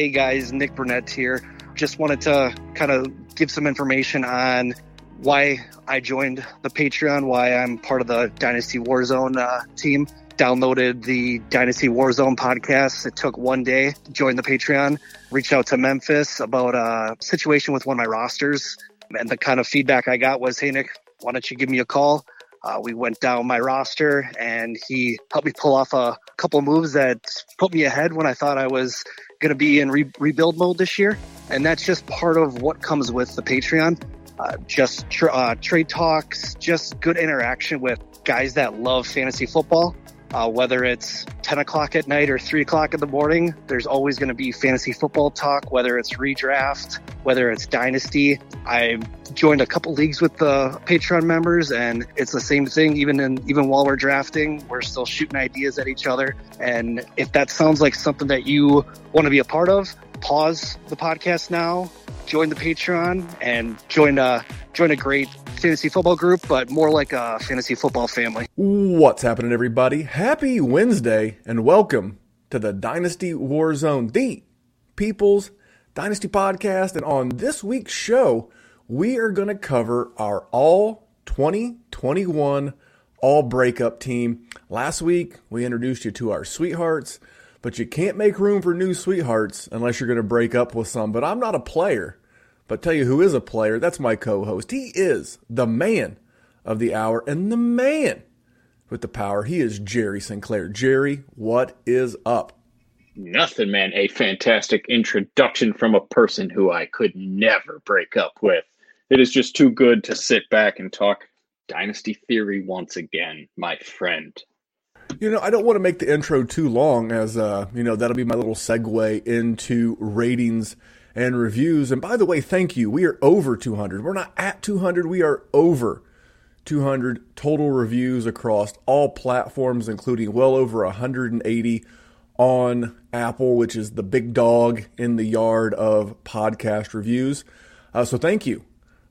Hey guys, Nick Burnett here. Just wanted to kind of give some information on why I joined the Patreon, why I'm part of the Dynasty Warzone team. Downloaded the Dynasty Warzone podcast. It took one day to join the Patreon. Reached out to Memphis about a situation with one of my rosters. And the kind of feedback I got was, hey, Nick, why don't you give me a call? We went down my roster, and he helped me pull off a couple moves that put me ahead when I thought I was going to be in rebuild mode this year. And that's just part of what comes with the Patreon. Trade talks, just good interaction with guys that love fantasy football. Whether it's 10 o'clock at night or 3 o'clock in the morning, there's always going to be fantasy football talk, whether it's redraft, whether it's dynasty. I joined a couple leagues with the Patreon members, and it's the same thing. Even while we're drafting, we're still shooting ideas at each other. And if that sounds like something that you want to be a part of, pause the podcast now, join the Patreon, and join a great fantasy football group, but more like a fantasy football family. What's happening, everybody? Happy Wednesday, and welcome to the Dynasty Warzone, the People's Dynasty Podcast. And on this week's show, we are going to cover our all 2021 all breakup team. Last week, we introduced you to our sweethearts, but you can't make room for new sweethearts unless you're going to break up with some. But I'm not a player. But tell you who is a player, that's my co-host. He is the man of the hour and the man with the power. He is Jerry Sinclair. Jerry, what is up? Nothing, man. A fantastic introduction from a person who I could never break up with. It is just too good to sit back and talk dynasty theory once again, my friend. You know, I don't want to make the intro too long as, that'll be my little segue into ratings and reviews. And by the way, thank you. We are over 200. We're not at 200. We are over 200 total reviews across all platforms, including well over 180 on Apple, which is the big dog in the yard of podcast reviews. So thank you.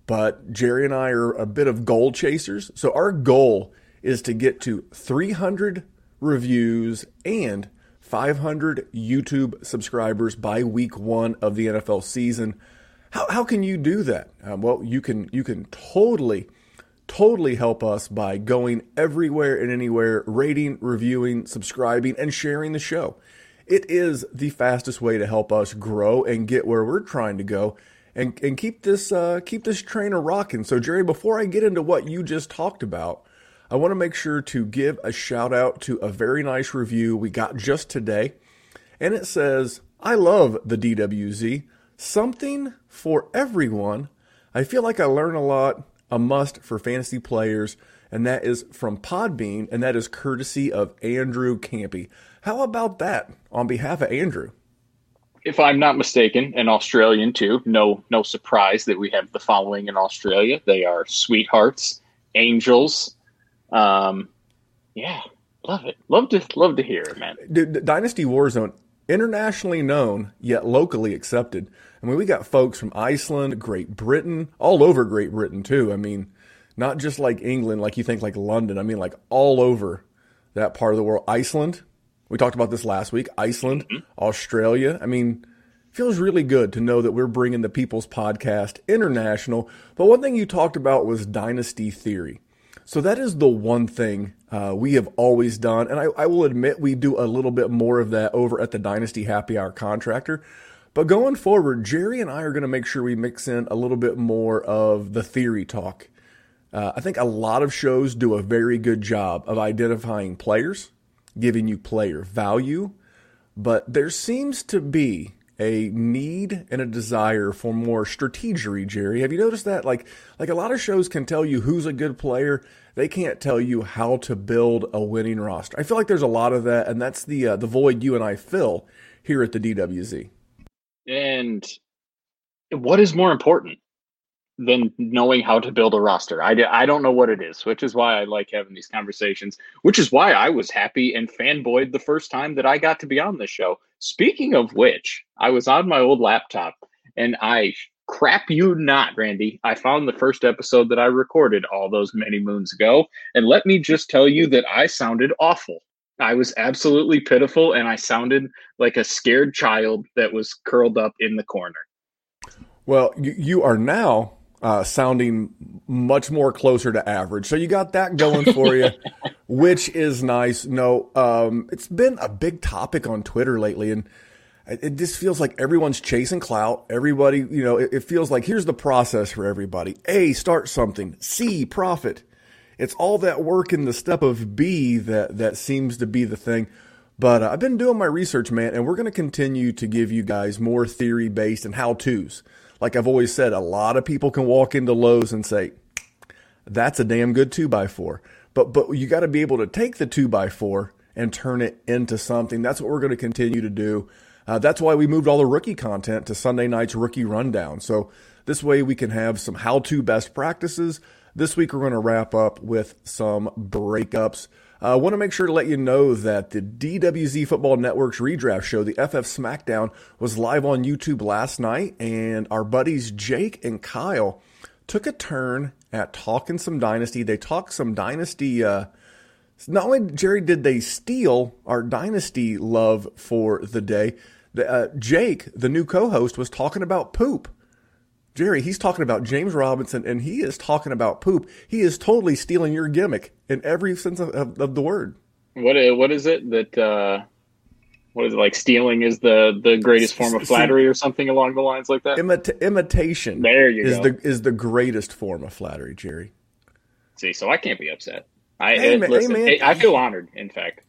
But Jerry and I are a bit of goal chasers. So our goal is to get to 300 reviews and 500 YouTube subscribers by week one of the NFL season. How can you do that? Well, you can totally help us by going everywhere and anywhere, rating, reviewing, subscribing, and sharing the show. It is the fastest way to help us grow and get where we're trying to go, and keep this train a rocking. So, Jerry, before I get into what you just talked about, I want to make sure to give a shout out to a very nice review we got just today. And it says, I love the DWZ. Something for everyone. I feel like I learn a lot. A must for fantasy players. And that is from Podbean. And that is courtesy of Andrew Campy. How about that on behalf of Andrew? If I'm not mistaken, an Australian too. No surprise that we have the following in Australia. They are sweethearts, angels. Yeah, love it. Love to hear it, man. Dude, Dynasty Warzone, internationally known, yet locally accepted. I mean, we got folks from Iceland, Great Britain, all over Great Britain too. I mean, not just like England, like you think like London. I mean, like all over that part of the world. Iceland, we talked about this last week. Iceland, Australia. I mean, feels really good to know that we're bringing the People's Podcast international. But one thing you talked about was dynasty theory. So that is the one thing we have always done. And I will admit we do a little bit more of that over at the Dynasty Happy Hour Contractor. But going forward, Jerry and I are going to make sure we mix in a little bit more of the theory talk. I think a lot of shows do a very good job of identifying players, giving you player value. But there seems to be a need and a desire for more strategery, Jerry. Have you noticed that? Like a lot of shows can tell you who's a good player. They can't tell you how to build a winning roster. I feel like there's a lot of that, and that's the void you and I fill here at the DWZ. And what is more important than knowing how to build a roster? I don't know what it is, which is why I like having these conversations, which is why I was happy and fanboyed the first time that I got to be on this show. Speaking of which, I was on my old laptop, and I, crap you not, Randy, I found the first episode that I recorded all those many moons ago, and let me just tell you that I sounded awful. I was absolutely pitiful, and I sounded like a scared child that was curled up in the corner. Well, you are now sounding much more closer to average. So you got that going for you, which is nice. No, it's been a big topic on Twitter lately, and it just feels like everyone's chasing clout. Everybody, you know, it feels like here's the process for everybody. A, start something. C, profit. It's all that work in the step of B that seems to be the thing. But I've been doing my research, man, and we're going to continue to give you guys more theory-based and how-tos. Like I've always said, a lot of people can walk into Lowe's and say, that's a damn good 2x4. But you got to be able to take the 2x4 and turn it into something. That's what we're going to continue to do. That's why we moved all the rookie content to Sunday night's Rookie Rundown. So this way we can have some how-to best practices. This week we're going to wrap up with some breakups. I want to make sure to let you know that the DWZ Football Network's redraft show, the FF Smackdown, was live on YouTube last night, and our buddies Jake and Kyle took a turn at talking some Dynasty. They talked some Dynasty. Not only, Jerry, did they steal our Dynasty love for the day, Jake, the new co-host, was talking about poop. Jerry, he's talking about James Robinson, and he is talking about poop. He is totally stealing your gimmick in every sense of the word. What is it that what is it, like stealing is the greatest form of flattery or something along the lines like that? Imitation. There you go. Is the greatest form of flattery, Jerry. See, so I can't be upset. I feel honored. In fact,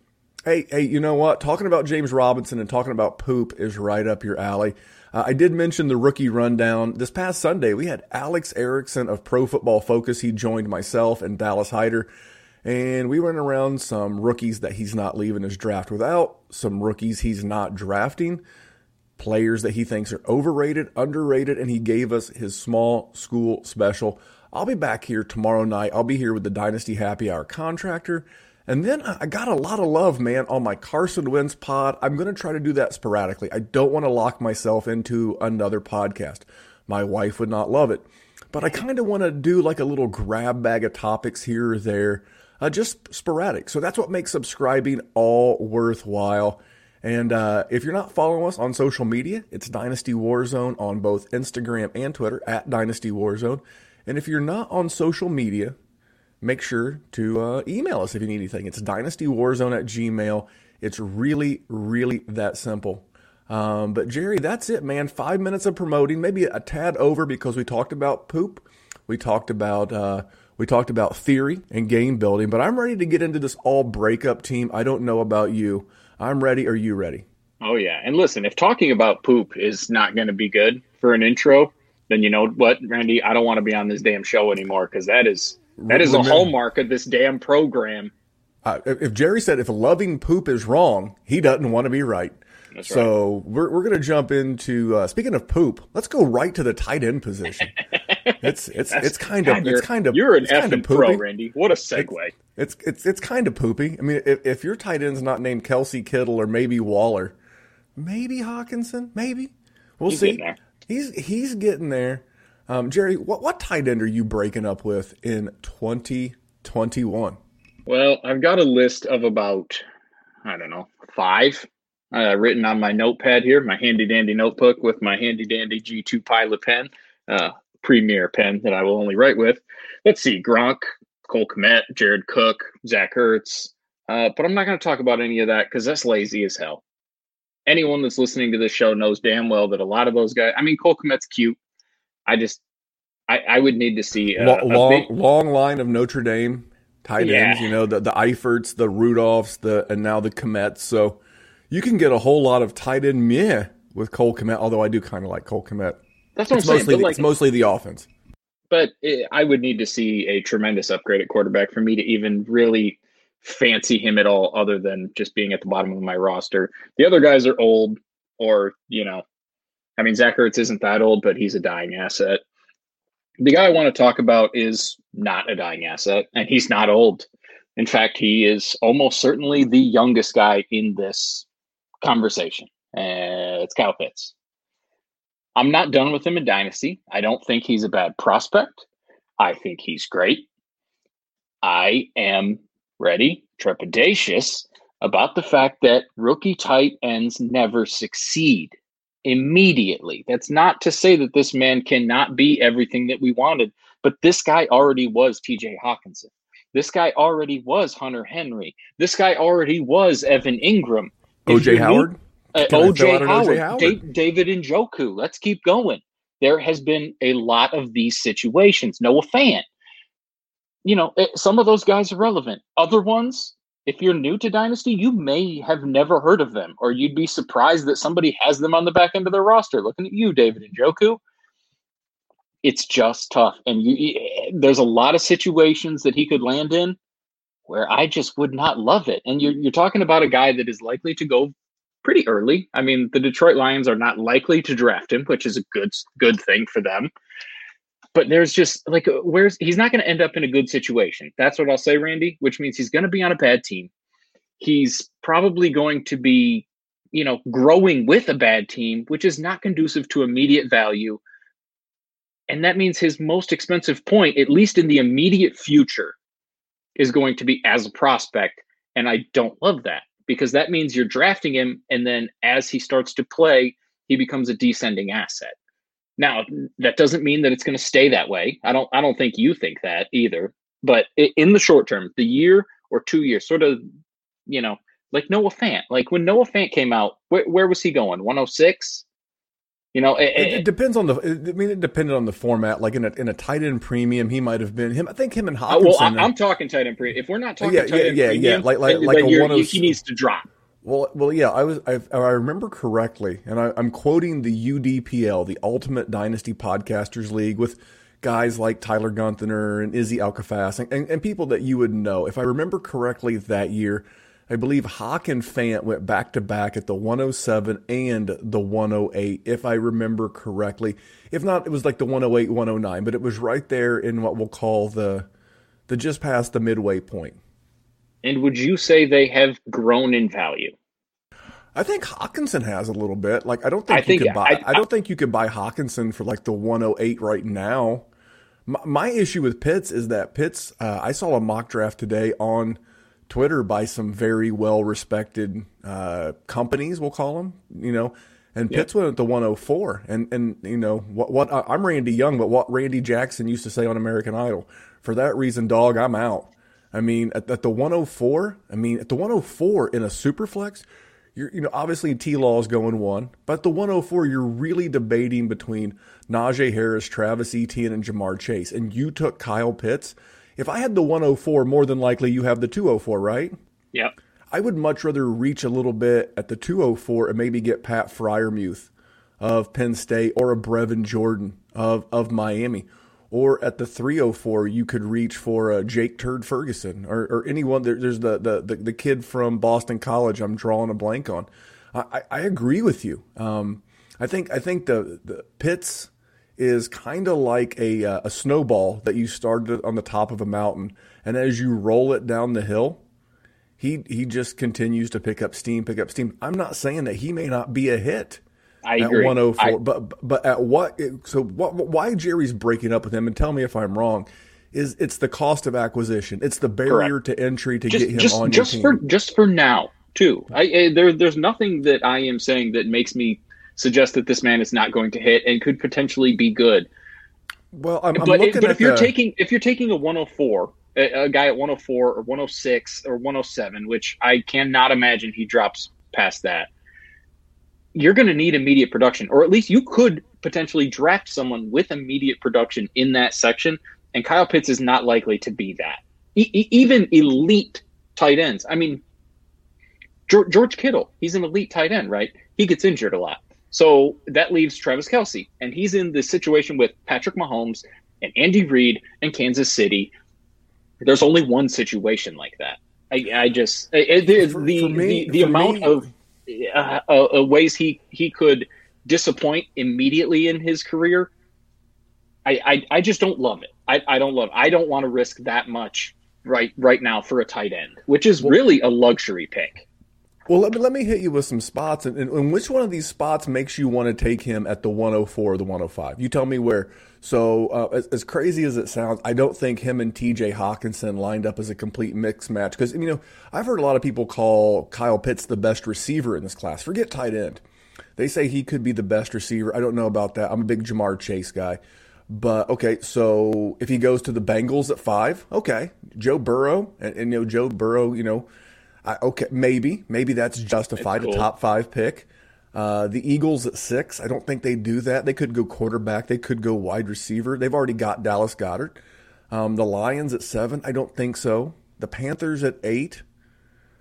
hey, you know what? Talking about James Robinson and talking about poop is right up your alley. I did mention the Rookie Rundown. This past Sunday, we had Alex Erickson of Pro Football Focus. He joined myself and Dallas Hyder, and we went around some rookies that he's not leaving his draft without, some rookies he's not drafting, players that he thinks are overrated, underrated, and he gave us his small school special. I'll be back here tomorrow night. I'll be here with the Dynasty Happy Hour contractor. And then I got a lot of love, man, on my Carson Wins pod. I'm going to try to do that sporadically. I don't want to lock myself into another podcast. My wife would not love it. But I kind of want to do like a little grab bag of topics here or there, just sporadic. So that's what makes subscribing all worthwhile. And if you're not following us on social media, it's Dynasty Warzone on both Instagram and Twitter, at Dynasty Warzone. And if you're not on social media, make sure to email us if you need anything. It's dynastywarzone@gmail.com. It's really, really that simple. But, Jerry, that's it, man. 5 minutes of promoting, maybe a tad over because we talked about poop. We talked about theory and game building. But I'm ready to get into this all breakup team. I don't know about you. I'm ready. Are you ready? Oh, yeah. And listen, if talking about poop is not going to be good for an intro, then you know what, Randy? I don't want to be on this damn show anymore because that is a hallmark of this damn program. If Jerry said if loving poop is wrong, he doesn't want to be right. That's so right. We're going to jump into speaking of poop. Let's go right to the tight end position. It's kind of you're an effing pro, Randy. What a segue. It's kind of poopy. I mean, if your tight end's not named Kelsey Kittle or maybe Waller, maybe Hawkinson, maybe we'll see. Getting there. He's getting there. Jerry, what tight end are you breaking up with in 2021? Well, I've got a list of about, I don't know, five written on my notepad here, my handy-dandy notebook with my handy-dandy G2 Pilot pen, premier pen that I will only write with. Let's see, Gronk, Cole Kmet, Jared Cook, Zach Ertz. But I'm not going to talk about any of that because that's lazy as hell. Anyone that's listening to this show knows damn well that a lot of those guys, I mean, Cole Kmet's cute. I would need to see a long line of Notre Dame tight ends, you know, the Eiferts, the Rudolphs, and now the Komets. So you can get a whole lot of tight end meh with Cole Kmet, although I do kind of like Cole Kmet. That's what I'm saying. It's mostly the offense. But I would need to see a tremendous upgrade at quarterback for me to even really fancy him at all other than just being at the bottom of my roster. The other guys are old or, you know, I mean, Zach Ertz isn't that old, but he's a dying asset. The guy I want to talk about is not a dying asset, and he's not old. In fact, he is almost certainly the youngest guy in this conversation. It's Kyle Pitts. I'm not done with him in Dynasty. I don't think he's a bad prospect. I think he's great. I am ready, trepidatious about the fact that rookie tight ends never succeed immediately. That's not to say that this man cannot be everything that we wanted, but this guy already was TJ Hawkinson. This guy already was Hunter Henry. This guy already was Evan Ingram. O.J. Howard? O.J. Howard. David Njoku. Let's keep going. There has been a lot of these situations. Noah Fant. You know, some of those guys are relevant. Other ones, if you're new to Dynasty, you may have never heard of them, or you'd be surprised that somebody has them on the back end of their roster. Looking at you, David Njoku. It's just tough. And there's a lot of situations that he could land in where I just would not love it. And you're talking about a guy that is likely to go pretty early. I mean, the Detroit Lions are not likely to draft him, which is a good thing for them. But there's just like, he's not going to end up in a good situation. That's what I'll say, Randy, which means he's going to be on a bad team. He's probably going to be, you know, growing with a bad team, which is not conducive to immediate value. And that means his most expensive point, at least in the immediate future, is going to be as a prospect. And I don't love that, because that means you're drafting him. And then as he starts to play, he becomes a descending asset. Now, that doesn't mean that it's going to stay that way. I don't think you think that either. But in the short term, the year or 2 years, sort of, you know, like Noah Fant. Like when Noah Fant came out, where was he going? 106? You know, it depends on the. I mean, it depended on the format. Like in a tight end premium, he might have been him. I think him and Hawkinson. Well, I'm talking tight end premium. If we're not talking tight end premium, like he needs to drop. Well, yeah. I remember correctly, and I'm quoting the UDPL, the Ultimate Dynasty Podcasters League, with guys like Tyler Gunther and Izzy Alkafas and people that you would know. If I remember correctly, that year, I believe Hawk and Fant went back-to-back at the 107 and the 108, if I remember correctly. If not, it was like the 108, 109, but it was right there in what we'll call the just past the midway point. And would you say they have grown in value? I think Hawkinson has a little bit. Like I don't think you could buy Hawkinson for like the 108 right now. My issue with Pitts is that Pitts, I saw a mock draft today on Twitter by some very well-respected companies, we'll call them, you know, and Pitts went at the 104. And you know, what I'm Randy Young, but what Randy Jackson used to say on American Idol, for that reason, dog, I'm out. I mean, at the 104 in a super flex, you know, obviously T-Law is going one, but at the 104, you're really debating between Najee Harris, Travis Etienne, and Jamar Chase, and you took Kyle Pitts. If I had the 104, more than likely you have the 204, right? Yeah. I would much rather reach a little bit at the 204 and maybe get Pat Freiermuth of Penn State or a Brevin Jordan of Miami. Or at the 304, you could reach for a Jake Turd Ferguson or anyone. There's the kid from Boston College I'm drawing a blank on. I agree with you. I think the Pitts is kind of like a snowball that you started on the top of a mountain, and as you roll it down the hill, he just continues to pick up steam. I'm not saying that he may not be a hit. I agree. At 104, but at what? So what? Why Jerry's breaking up with him? And tell me if I'm wrong. It's the cost of acquisition? It's the barrier to entry to get him on your team. Just for now too. There's nothing that I am saying that makes me suggest that this man is not going to hit and could potentially be good. Well, if you're taking a 104, a guy at 104 or 106 or 107, which I cannot imagine he drops past that, you're going to need immediate production, or at least you could potentially draft someone with immediate production in that section. And Kyle Pitts is not likely to be that. Even elite tight ends. I mean, George Kittle, he's an elite tight end, right? He gets injured a lot. So that leaves Travis Kelce, and he's in the situation with Patrick Mahomes and Andy Reid and Kansas City. There's only one situation like that. The amount of ways he could disappoint immediately in his career, I just don't love it. I don't love it. I don't want to risk that much right now for a tight end, which is really a luxury pick. Well, let me hit you with some spots, and which one of these spots makes you want to take him at the 104 or the 105? You tell me where. So as crazy as it sounds, I don't think him and TJ Hawkinson lined up as a complete mix match. Because, you know, I've heard a lot of people call Kyle Pitts the best receiver in this class. Forget tight end. They say he could be the best receiver. I don't know about that. I'm a big Jamar Chase guy. But, okay, so if he goes to the Bengals at 5, okay. Joe Burrow, and you know, Joe Burrow, you know, okay, maybe that's justified, cool. A top 5 pick. The Eagles at 6, I don't think they do that. They could go quarterback. They could go wide receiver. They've already got Dallas Goedert. The Lions at 7, I don't think so. The Panthers at 8,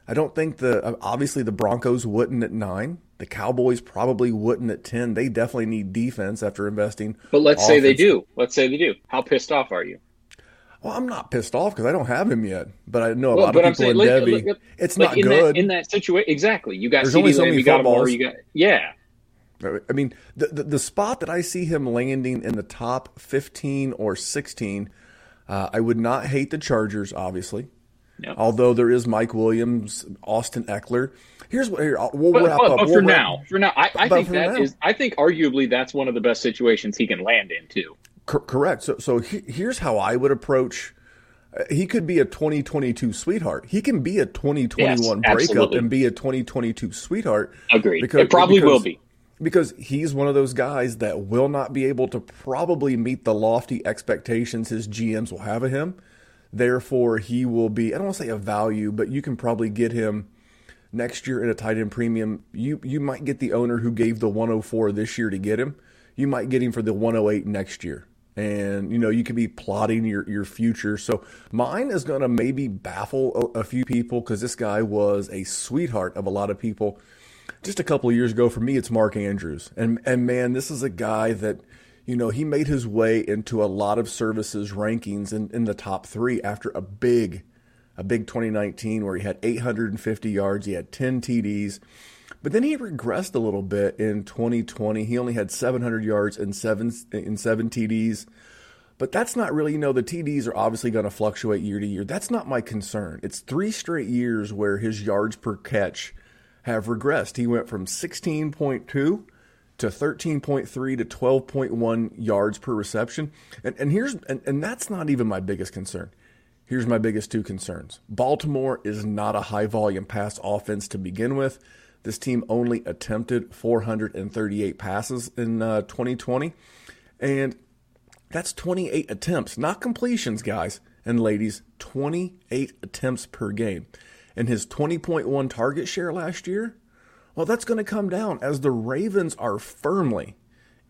I don't think obviously the Broncos wouldn't at 9. The Cowboys probably wouldn't at 10. They definitely need defense after investing. But let's say they do. How pissed off are you? Well, I'm not pissed off because I don't have him yet. But I know a lot of people in Debbie. It's not good. In that situation. Exactly. You got CeeDee Lamb, you got him more. Yeah. I mean, the spot that I see him landing in the top 15 or 16, I would not hate the Chargers, obviously. No. Although there is Mike Williams, Austin Eckler. We'll wrap up. I think arguably that's one of the best situations he can land in too. Correct. So here's how I would approach. He could be a 2022 sweetheart. He can be a 2021 breakup and be a 2022 sweetheart. Agreed. It probably will be. Because he's one of those guys that will not be able to probably meet the lofty expectations his GMs will have of him. Therefore, he will be, I don't want to say a value, but you can probably get him next year at a tight end premium. You might get the owner who gave the 104 this year to get him. You might get him for the 108 next year. And, you know, you could be plotting your future. So mine is going to maybe baffle a few people because this guy was a sweetheart of a lot of people. Just a couple of years ago, for me, it's Mark Andrews. And man, this is a guy that... You know, he made his way into a lot of services rankings in the top 3 after a big 2019 where he had 850 yards. He had 10 TDs. But then he regressed a little bit in 2020. He only had 700 yards and seven TDs. But that's not really, you know, the TDs are obviously going to fluctuate year to year. That's not my concern. It's 3 straight years where his yards per catch have regressed. He went from 16.2 to 13.3 to 12.1 yards per reception. And that's not even my biggest concern. Here's my biggest 2 concerns. Baltimore is not a high volume pass offense to begin with. This team only attempted 438 passes in 2020. And that's 28 attempts, not completions, guys and ladies, 28 attempts per game. And his 20.1 target share last year, well, that's going to come down as the Ravens are firmly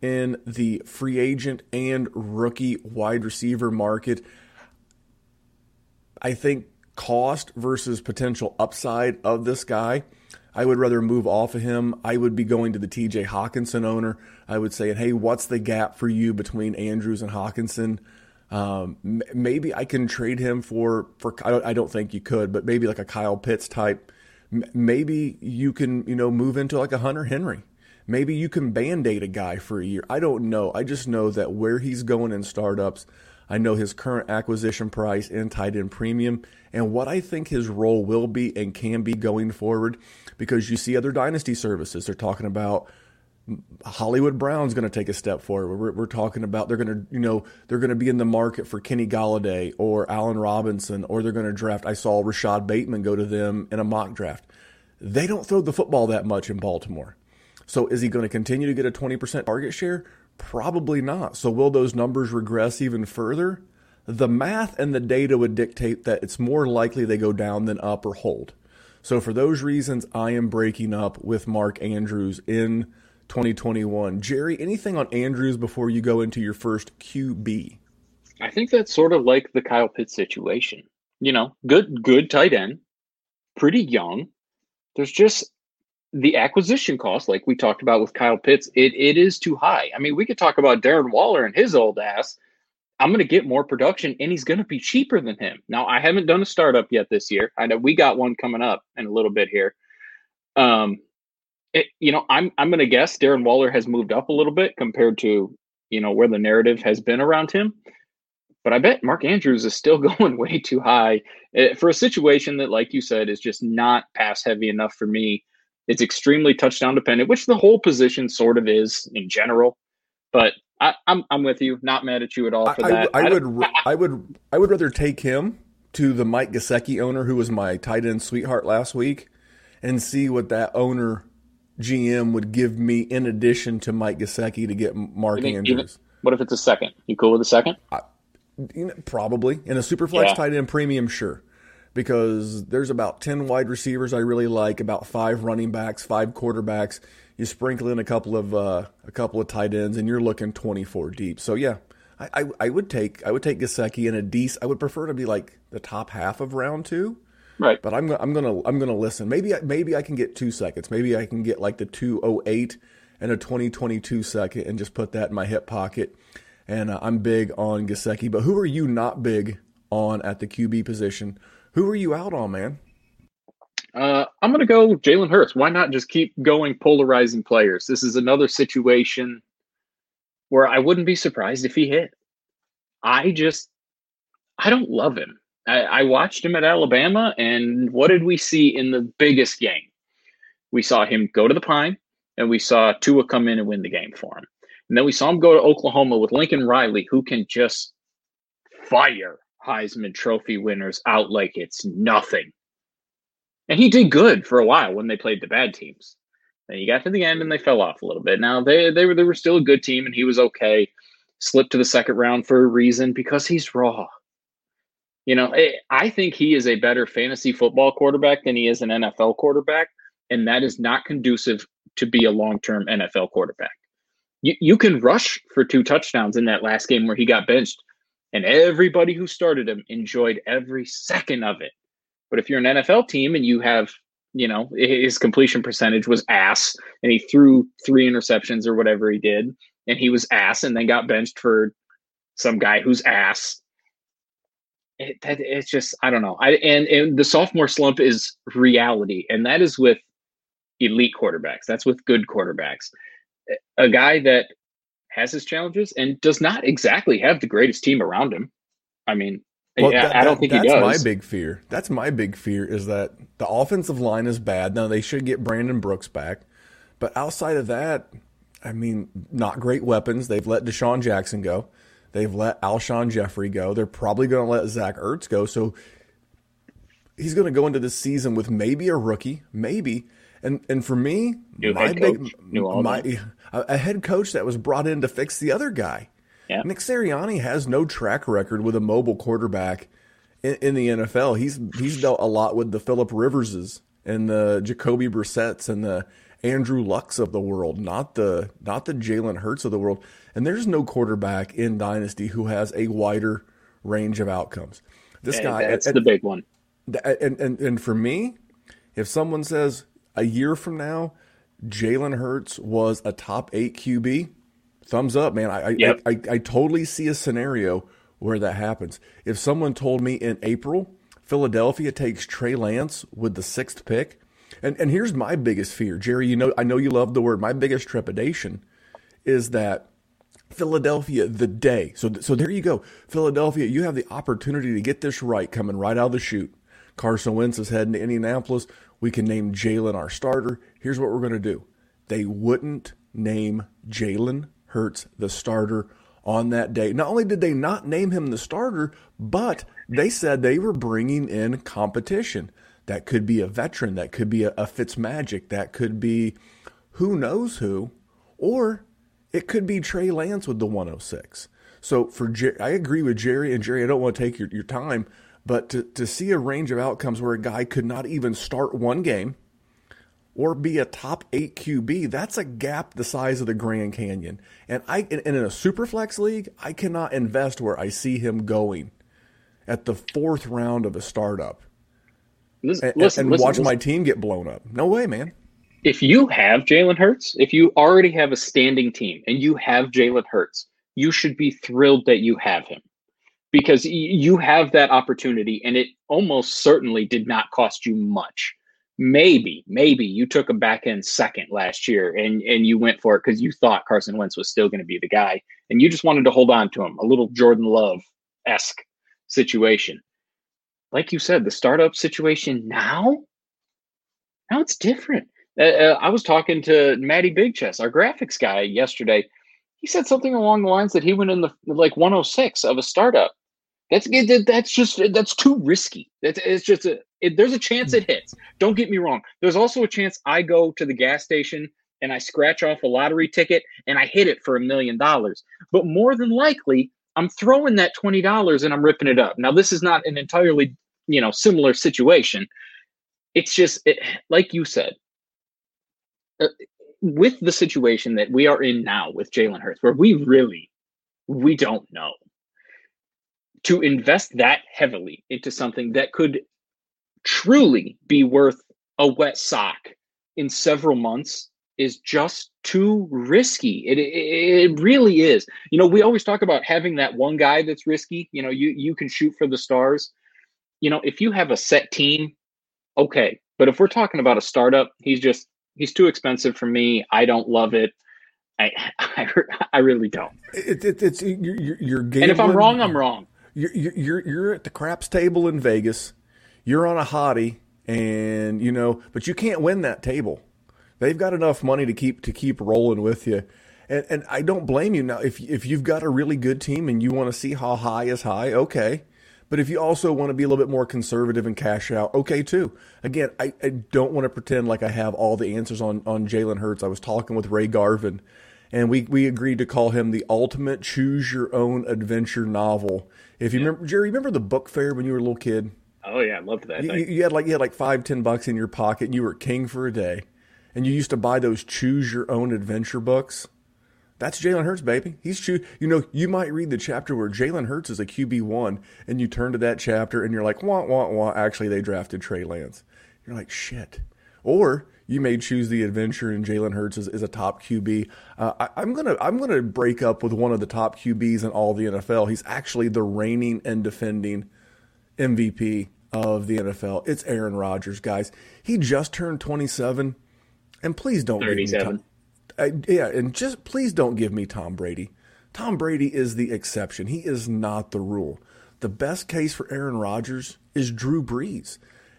in the free agent and rookie wide receiver market. I think cost versus potential upside of this guy, I would rather move off of him. I would be going to the TJ Hawkinson owner. I would say, hey, what's the gap for you between Andrews and Hawkinson? Maybe I can trade him for I don't think you could, but maybe like a Kyle Pitts type. Maybe you can, you know, move into like a Hunter Henry. Maybe you can band-aid a guy for a year. I don't know. I just know that where he's going in startups, I know his current acquisition price and tight end premium and what I think his role will be and can be going forward, because you see other dynasty services. They're talking about Hollywood Brown's going to take a step forward. We're talking about they're going to be in the market for Kenny Golladay or Allen Robinson, or they're going to draft. I saw Rashad Bateman go to them in a mock draft. They don't throw the football that much in Baltimore. So is he going to continue to get a 20% target share? Probably not. So will those numbers regress even further? The math and the data would dictate that it's more likely they go down than up or hold. So for those reasons, I am breaking up with Mark Andrews in 2021. Jerry, anything on Andrews before you go into your first QB? I think that's sort of like the Kyle Pitts situation. You know, good tight end, pretty young. There's just the acquisition cost, like we talked about with Kyle Pitts, it is too high. I mean, we could talk about Darren Waller and his old ass. I'm going to get more production, and he's going to be cheaper than him. Now, I haven't done a startup yet this year. I know we got one coming up in a little bit here. I'm going to guess Darren Waller has moved up a little bit compared to, you know, where the narrative has been around him. But I bet Mark Andrews is still going way too high for a situation that, like you said, is just not pass heavy enough for me It's extremely touchdown dependent, which the whole position sort of is in general. But I'm with you. Not mad at you at all for that. I would rather take him to the Mike Gusecki owner, who was my tight end sweetheart last week, and see what that owner GM would give me in addition to Mike Gusecki to get Mark Andrews. What if it's a second? You cool with a second? Probably. In a super flex tight end premium, sure. Because there's about 10 wide receivers I really like, about 5 running backs, 5 quarterbacks. You sprinkle in a couple of tight ends, and you're looking 24 deep. So yeah, I would take Gusecki in a decent. I would prefer to be like the top half of round 2, right? But I'm gonna listen. Maybe I can get 2 seconds. Maybe I can get like the 208 and a 2022 second, and just put that in my hip pocket. And I'm big on Gusecki. But who are you not big on at the QB position? Who are you out on, man? I'm going to go Jalen Hurts. Why not just keep going polarizing players? This is another situation where I wouldn't be surprised if he hit. I don't love him. I watched him at Alabama, and what did we see in the biggest game? We saw him go to the Pine, and we saw Tua come in and win the game for him. And then we saw him go to Oklahoma with Lincoln Riley, who can just fire Heisman Trophy winners out like it's nothing. And he did good for a while when they played the bad teams. Then you got to the end and they fell off a little bit. Now they were still a good team, and he was okay. Slipped to the second round for a reason, because he's raw. You know, I think he is a better fantasy football quarterback than he is an NFL quarterback, and that is not conducive to be a long-term NFL quarterback. You can rush for 2 touchdowns in that last game where he got benched, and everybody who started him enjoyed every second of it. But if you're an NFL team and you have, you know, his completion percentage was ass, and he threw 3 interceptions or whatever he did, and he was ass, and then got benched for some guy who's ass. It's just, I don't know. And the sophomore slump is reality, and that is with elite quarterbacks. That's with good quarterbacks. A guy that has his challenges and does not exactly have the greatest team around him. I mean, well, I don't think he does. That's my big fear. That's my big fear, is that the offensive line is bad. Now, they should get Brandon Brooks back. But outside of that, I mean, not great weapons. They've let Deshaun Jackson go. They've let Alshon Jeffrey go. They're probably going to let Zach Ertz go. So he's going to go into this season with maybe a rookie, maybe. And for me, a head coach that was brought in to fix the other guy. Yeah. Nick Sirianni has no track record with a mobile quarterback in the NFL. He's dealt a lot with the Phillip Riverses and the Jacoby Brissett's and the Andrew Lucks of the world, not the Jalen Hurts of the world. And there's no quarterback in Dynasty who has a wider range of outcomes. That's the big one. And for me, if someone says a year from now Jalen Hurts was a top 8 QB, thumbs up, man. I totally see a scenario where that happens. If someone told me in April, Philadelphia takes Trey Lance with the 6th pick, and here's my biggest fear, Jerry, you know, I know you love the word. My biggest trepidation is that Philadelphia the day. So there you go. Philadelphia, you have the opportunity to get this right coming right out of the chute. Carson Wentz is heading to Indianapolis. We can name Jalen our starter. Here's what we're going to do. They wouldn't name Jalen Hurts the starter on that day. Not only did they not name him the starter, but they said they were bringing in competition. That could be a veteran. That could be a Fitzmagic. That could be who knows who. Or it could be Trey Lance with the 106. So I agree with Jerry. And Jerry, I don't want to take your time, but to see a range of outcomes where a guy could not even start one game or be a top 8 QB, that's a gap the size of the Grand Canyon. And in a super flex league, I cannot invest where I see him going at the 4th round of a startup. Listen, my team get blown up. No way, man. If you have Jalen Hurts, if you already have a standing team and you have Jalen Hurts, you should be thrilled that you have him, because you have that opportunity, and it almost certainly did not cost you much. Maybe you took a back end second last year and you went for it because you thought Carson Wentz was still going to be the guy, and you just wanted to hold on to him. A little Jordan Love-esque situation. Like you said, the startup situation now it's different. I was talking to Maddie Big Chest, our graphics guy, yesterday. He said something along the lines that he went in the like 106 of a startup. That's too risky. There's a chance it hits. Don't get me wrong. There's also a chance I go to the gas station and I scratch off a lottery ticket and I hit it for $1 million. But more than likely, I'm throwing that $20 and I'm ripping it up. Now, this is not an entirely, similar situation. It's just like you said, with the situation that we are in now with Jalen Hurts, where we don't know. To invest that heavily into something that could truly be worth a wet sock in several months is just too risky. It really is. We always talk about having that one guy that's risky. You can shoot for the stars. If you have a set team, okay. But if we're talking about a startup, he's too expensive for me. I don't love it. I really don't. It's you're gambling. And if I'm wrong, I'm wrong. You're at the craps table in Vegas. You're on a hottie, and but you can't win that table. They've got enough money to keep rolling with you, and I don't blame you. Now, if you've got a really good team and you want to see how high is high, okay. But if you also want to be a little bit more conservative and cash out, okay too. Again, I don't want to pretend like I have all the answers on Jalen Hurts. I was talking with Ray Garvin, and we agreed to call him the ultimate choose-your-own-adventure novel. If you remember, Jerry, remember the book fair when you were a little kid? Oh yeah, I loved that. You had like $5-10 in your pocket, and you were king for a day, and you used to buy those choose-your-own-adventure books. That's Jalen Hurts, baby. He's you might read the chapter where Jalen Hurts is a QB1, and you turn to that chapter, and you're like, wah, wah, wah, actually they drafted Trey Lance. You're like, shit. Or you may choose the adventure, and Jalen Hurts is a top QB. I'm gonna break up with one of the top QBs in all the NFL. He's actually the reigning and defending MVP of the NFL. It's Aaron Rodgers, guys. He just turned 27, and please don't 37. Please don't give me Tom Brady. Tom Brady is the exception. He is not the rule. The best case for Aaron Rodgers is Drew Brees.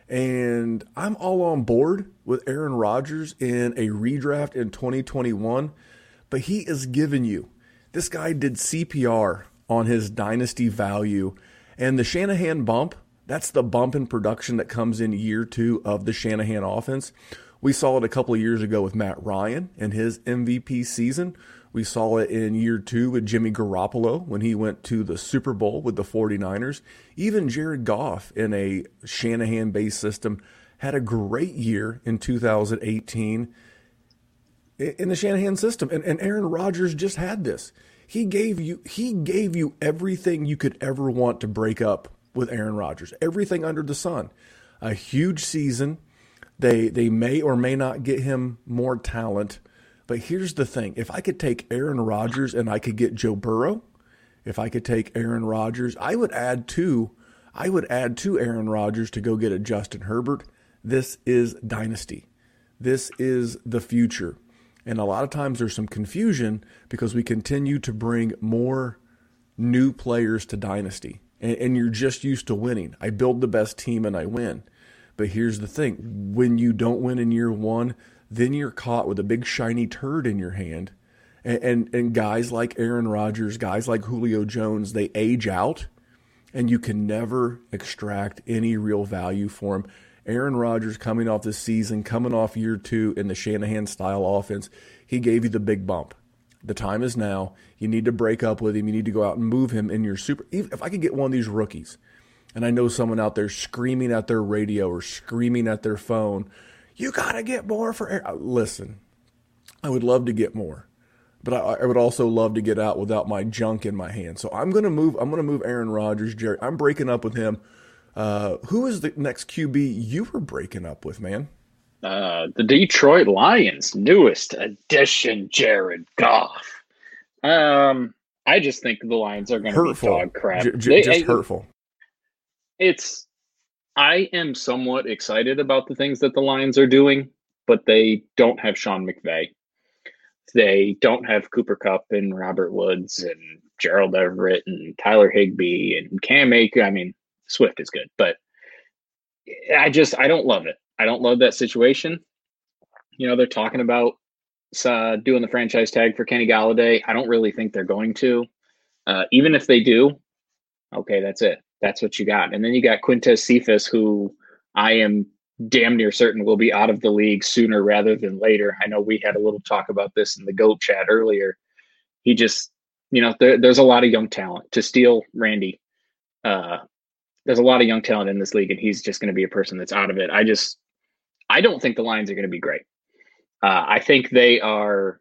And I'm all on board with Aaron Rodgers in a redraft in 2021, but he is giving you. This guy did CPR on his dynasty value. And the Shanahan bump, that's the bump in production that comes in year two of the Shanahan offense. We saw it a couple of years ago with Matt Ryan and his MVP season. We saw it in year two with Jimmy Garoppolo when he went to the Super Bowl with the 49ers. Even Jared Goff in a Shanahan-based system had a great year in 2018 in the Shanahan system. And Aaron Rodgers just had this. He gave you everything you could ever want to break up with Aaron Rodgers. Everything under the sun. A huge season. They may or may not get him more talent, but here's the thing. If I could take Aaron Rodgers and I could get Joe Burrow, if I could take Aaron Rodgers, I would add two Aaron Rodgers to go get a Justin Herbert. This is dynasty. This is the future. And a lot of times there's some confusion because we continue to bring more new players to dynasty, and you're just used to winning. I build the best team and I win. But here's the thing, when you don't win in year one, then you're caught with a big shiny turd in your hand. And guys like Aaron Rodgers, guys like Julio Jones, they age out, and you can never extract any real value for them. Aaron Rodgers coming off this season, coming off year two in the Shanahan-style offense, he gave you the big bump. The time is now. You need to break up with him. You need to go out and move him in your super – if I could get one of these rookies – and I know someone out there screaming at their radio or screaming at their phone, you got to get more for air. Listen, I would love to get more, but I would also love to get out without my junk in my hand. So I'm going to move Aaron Rodgers, Jerry. I'm breaking up with him. Who is the next QB you were breaking up with, man? The Detroit Lions, newest addition, Jared Goff. I just think the Lions are going to be dog crap. Hurtful. I am somewhat excited about the things that the Lions are doing, but they don't have Sean McVay. They don't have Cooper Kupp and Robert Woods and Gerald Everett and Tyler Higbee and Cam Akers. I mean, Swift is good, but I don't love it. I don't love that situation. You know, they're talking about doing the franchise tag for Kenny Golladay. I don't really think they're going to. Even if they do, okay, that's it. That's what you got. And then you got Quintez Cephas, who I am damn near certain will be out of the league sooner rather than later. I know we had a little talk about this in the GOAT chat earlier. He just, you know, there's a lot of young talent. To steal Randy, there's a lot of young talent in this league, and he's just going to be a person that's out of it. I don't think the Lions are going to be great. I think they are.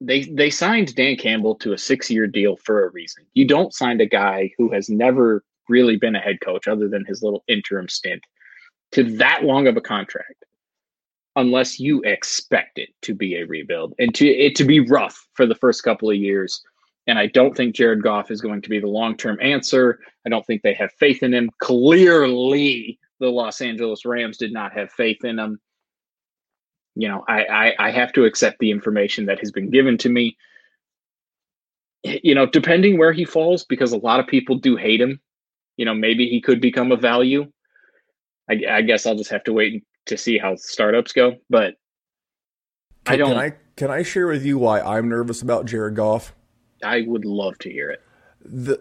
They signed Dan Campbell to a 6-year deal for a reason. You don't sign a guy who has never really been a head coach other than his little interim stint to that long of a contract unless you expect it to be a rebuild and to it to be rough for the first couple of years. And I don't think Jared Goff is going to be the long-term answer. I don't think they have faith in him. Clearly, the Los Angeles Rams did not have faith in him. You know, I have to accept the information that has been given to me. You know, depending where he falls, because a lot of people do hate him, you know, maybe he could become a value. I guess I'll just have to wait to see how startups go. But I don't. Can I share with you why I'm nervous about Jared Goff? I would love to hear it.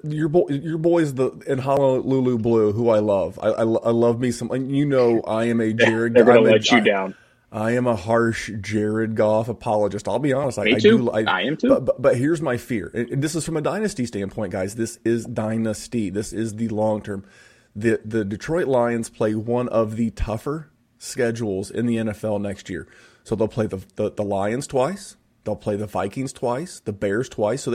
Your boys in Honolulu Blue, who I love. I love me some. You know, I am a Jared. They're going to let you down. I am a harsh Jared Goff apologist. I'll be honest. I am too. But here's my fear. And this is from a dynasty standpoint, guys. This is dynasty. This is the long term. The Detroit Lions play one of the tougher schedules in the NFL next year. So they'll play the Lions twice. They'll play the Vikings twice, the Bears twice. So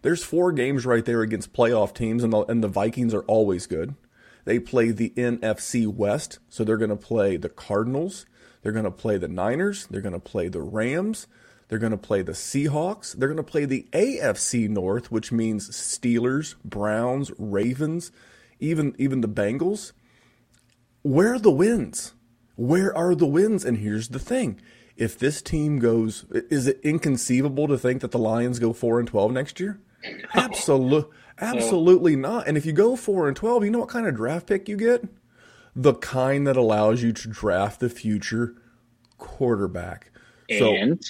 there's four games right there against playoff teams, and the Vikings are always good. They play the NFC West, so they're going to play the Cardinals. They're going to play the Niners. They're going to play the Rams. They're going to play the Seahawks. They're going to play the AFC North, which means Steelers, Browns, Ravens, even the Bengals. Where are the wins? Where are the wins? And here's the thing. If this team goes, is it inconceivable to think that the Lions go 4-12 next year? Absolutely not. And if you go 4-12, you know what kind of draft pick you get? The kind that allows you to draft the future quarterback. And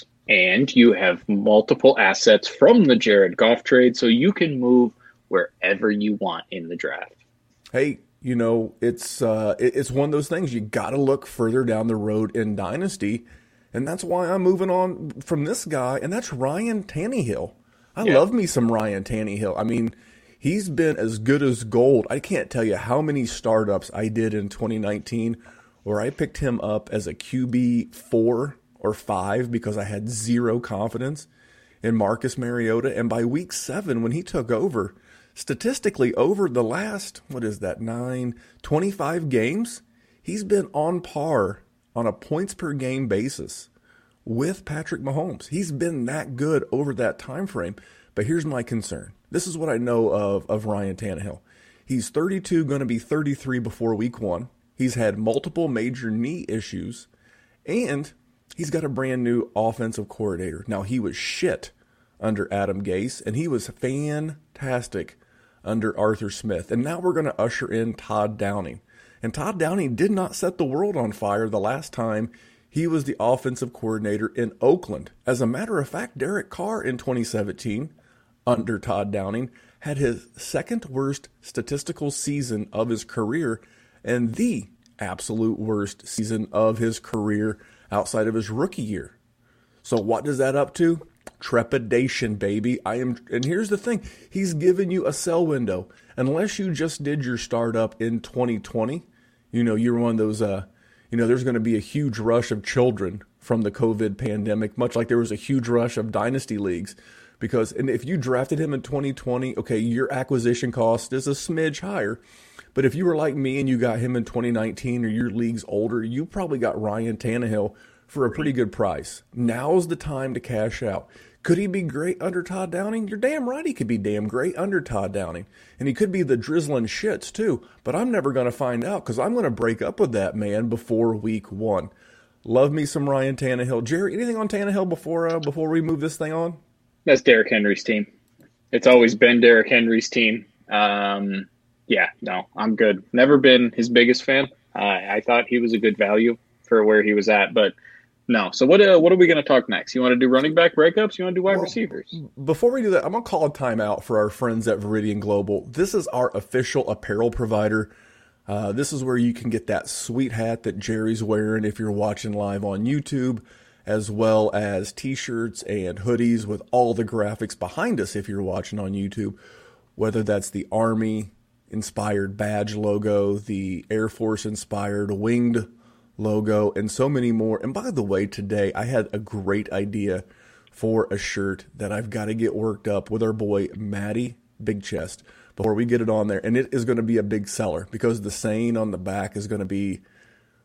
you have multiple assets from the Jared Goff trade, so you can move wherever you want in the draft. Hey. You know, it's one of those things. You got to look further down the road in dynasty, and that's why I'm moving on from this guy, and that's Ryan Tannehill. I love me some Ryan Tannehill. I mean, he's been as good as gold. I can't tell you how many startups I did in 2019 where I picked him up as a QB 4 or 5 because I had zero confidence in Marcus Mariota, and by week 7 when he took over. Statistically, over the last, 25 games, he's been on par on a points-per-game basis with Patrick Mahomes. He's been that good over that time frame. But here's my concern. This is what I know of Ryan Tannehill. He's 32, going to be 33 before week 1. He's had multiple major knee issues, and he's got a brand-new offensive coordinator. Now, he was shit under Adam Gase, and he was fantastic under Arthur Smith. And now we're going to usher in Todd Downing. And Todd Downing did not set the world on fire the last time he was the offensive coordinator in Oakland. As a matter of fact, Derek Carr in 2017 under Todd Downing had his second worst statistical season of his career and the absolute worst season of his career outside of his rookie year. So what does that up to? Trepidation, baby. And here's the thing. He's given you a sell window. Unless you just did your startup in 2020, you know, you're one of those, there's going to be a huge rush of children from the COVID pandemic, much like there was a huge rush of dynasty leagues. And if you drafted him in 2020, okay, your acquisition cost is a smidge higher. But if you were like me and you got him in 2019 or your league's older, you probably got Ryan Tannehill for a pretty good price. Now's the time to cash out. Could he be great under Todd Downing? You're damn right he could be damn great under Todd Downing. And he could be the drizzling shits too, but I'm never going to find out because I'm going to break up with that man before week 1. Love me some Ryan Tannehill. Jerry, anything on Tannehill before we move this thing on? That's Derrick Henry's team. It's always been Derrick Henry's team. I'm good. Never been his biggest fan. I thought he was a good value for where he was at, but No. So what are we going to talk next? You want to do running back breakups? You want to do wide receivers? Before we do that, I'm going to call a timeout for our friends at Viridian Global. This is our official apparel provider. This is where you can get that sweet hat that Jerry's wearing if you're watching live on YouTube, as well as T-shirts and hoodies with all the graphics behind us if you're watching on YouTube, whether that's the Army-inspired badge logo, the Air Force-inspired winged logo, and so many more. And by the way, today I had a great idea for a shirt that I've got to get worked up with our boy Maddie Big Chest before we get it on there. And it is going to be a big seller because the saying on the back is going to be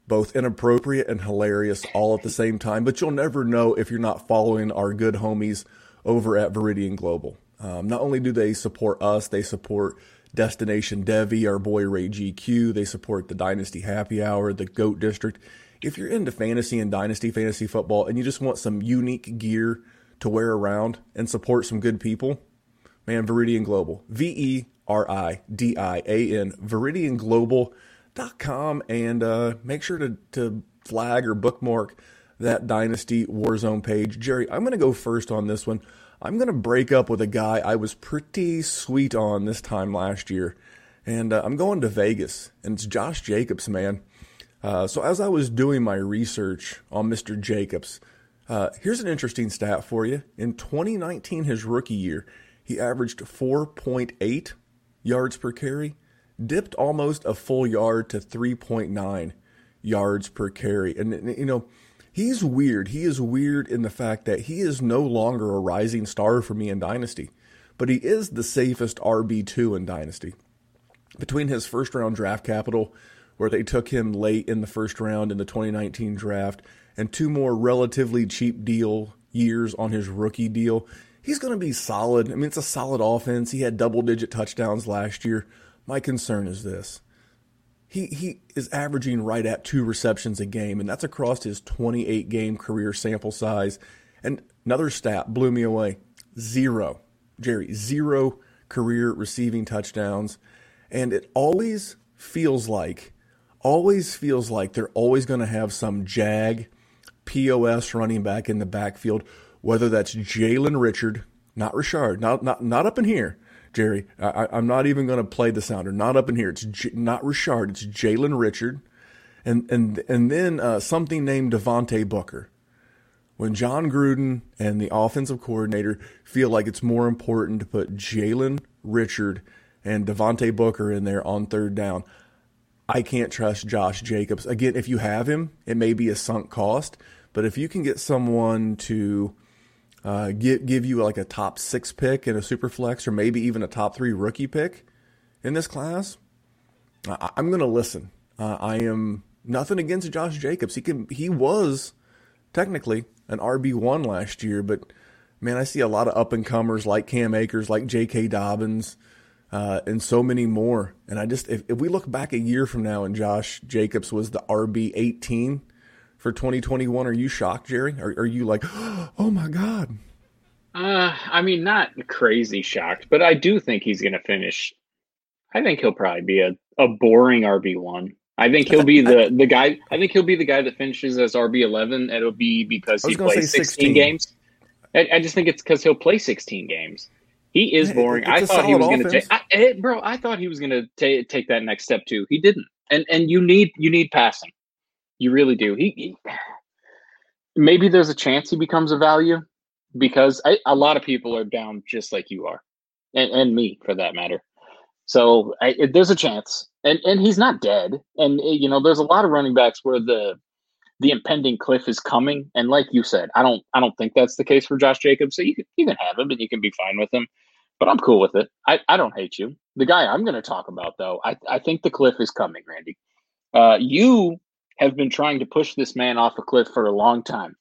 both inappropriate and hilarious all at the same time. But you'll never know if you're not following our good homies over at Viridian Global. Not only do they support us, they support Destination Devi, our boy Ray GQ. They support the Dynasty Happy Hour, the GOAT District. If you're into fantasy and Dynasty fantasy football and you just want some unique gear to wear around and support some good people, man, Viridian Global. Veridian, ViridianGlobal.com. And make sure to flag or bookmark that Dynasty Warzone page. Jerry, I'm going to go first on this one. I'm going to break up with a guy I was pretty sweet on this time last year, and I'm going to Vegas, and it's Josh Jacobs, man. So as I was doing my research on Mr. Jacobs, here's an interesting stat for you. In 2019, his rookie year, he averaged 4.8 yards per carry, dipped almost a full yard to 3.9 yards per carry. And, you know, he's weird. He is weird in the fact that he is no longer a rising star for me in Dynasty, but he is the safest RB2 in Dynasty. Between his first-round draft capital, where they took him late in the first round in the 2019 draft, and two more relatively cheap deal years on his rookie deal, he's going to be solid. I mean, it's a solid offense. He had double-digit touchdowns last year. My concern is this. He is averaging right at 2 receptions a game, and that's across his 28-game career sample size. And another stat blew me away. 0. Jerry, 0 career receiving touchdowns. And it always feels like they're always going to have some jag, POS running back in the backfield, whether that's Jalen Richard, not Richard, not up in here. Jerry, I'm not even going to play the sounder. Not up in here. It's not Richard. It's Jalen Richard. And then something named Devontae Booker. When John Gruden and the offensive coordinator feel like it's more important to put Jalen Richard and Devontae Booker in there on third down, I can't trust Josh Jacobs. Again, if you have him, it may be a sunk cost. But if you can get someone to give you like a top 6 pick and a super flex, or maybe even a top 3 rookie pick in this class, I'm going to listen. I am nothing against Josh Jacobs. He was technically an RB1 last year, but man, I see a lot of up and comers like Cam Akers, like J.K. Dobbins, and so many more. And I just, if we look back a year from now and Josh Jacobs was the RB18. For 2021, are you shocked, Jerry? Are you like, oh my God? I mean, not crazy shocked, but I do think he's going to finish. I think he'll probably be a boring RB1. I think he'll be the guy. I think he'll be the guy that finishes as RB11. It'll be because he plays 16 games. I just think it's because he'll play 16 games. He is boring. I thought he was going to take. Bro, I thought he was going to take that next step too. He didn't. And you need passing. You really do. He maybe there's a chance he becomes a value because a lot of people are down just like you are, and me for that matter. So there's a chance, and he's not dead. And you know, there's a lot of running backs where the impending cliff is coming. And like you said, I don't think that's the case for Josh Jacobs. So you can have him and you can be fine with him. But I'm cool with it. I don't hate you. The guy I'm going to talk about though, I think the cliff is coming, Randy. You have been trying to push this man off a cliff for a long time.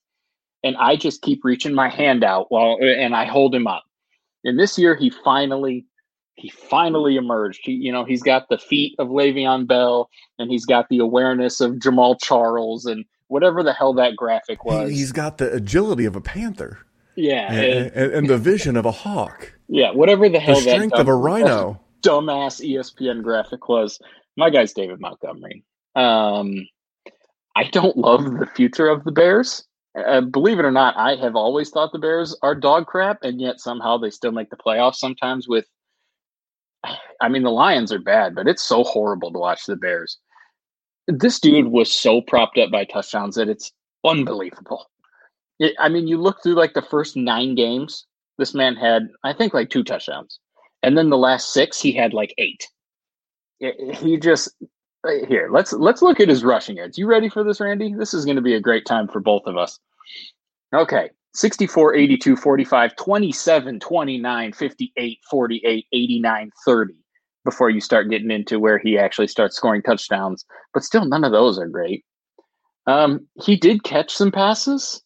And I just keep reaching my hand out and I hold him up. And this year he finally emerged. He's got the feet of Le'Veon Bell and he's got the awareness of Jamal Charles and whatever the hell that graphic was. He's got the agility of a panther. Yeah. And the vision of a hawk. Yeah, whatever the hell the strength of a rhino. Dumbass ESPN graphic was. My guy's David Montgomery. I don't love the future of the Bears. believe it or not, I have always thought the Bears are dog crap, and yet somehow they still make the playoffs sometimes with – I mean, the Lions are bad, but it's so horrible to watch the Bears. This dude was so propped up by touchdowns that it's unbelievable. I mean, you look through like the first 9 games, this man had, I think, like 2 touchdowns. And then the last 6, he had like 8. He just – here, let's look at his rushing yards. You ready for this, Randy? This is going to be a great time for both of us. Okay, 64, 82, 45, 27, 29, 58, 48, 89, 30 before you start getting into where he actually starts scoring touchdowns. But still, none of those are great. He did catch some passes.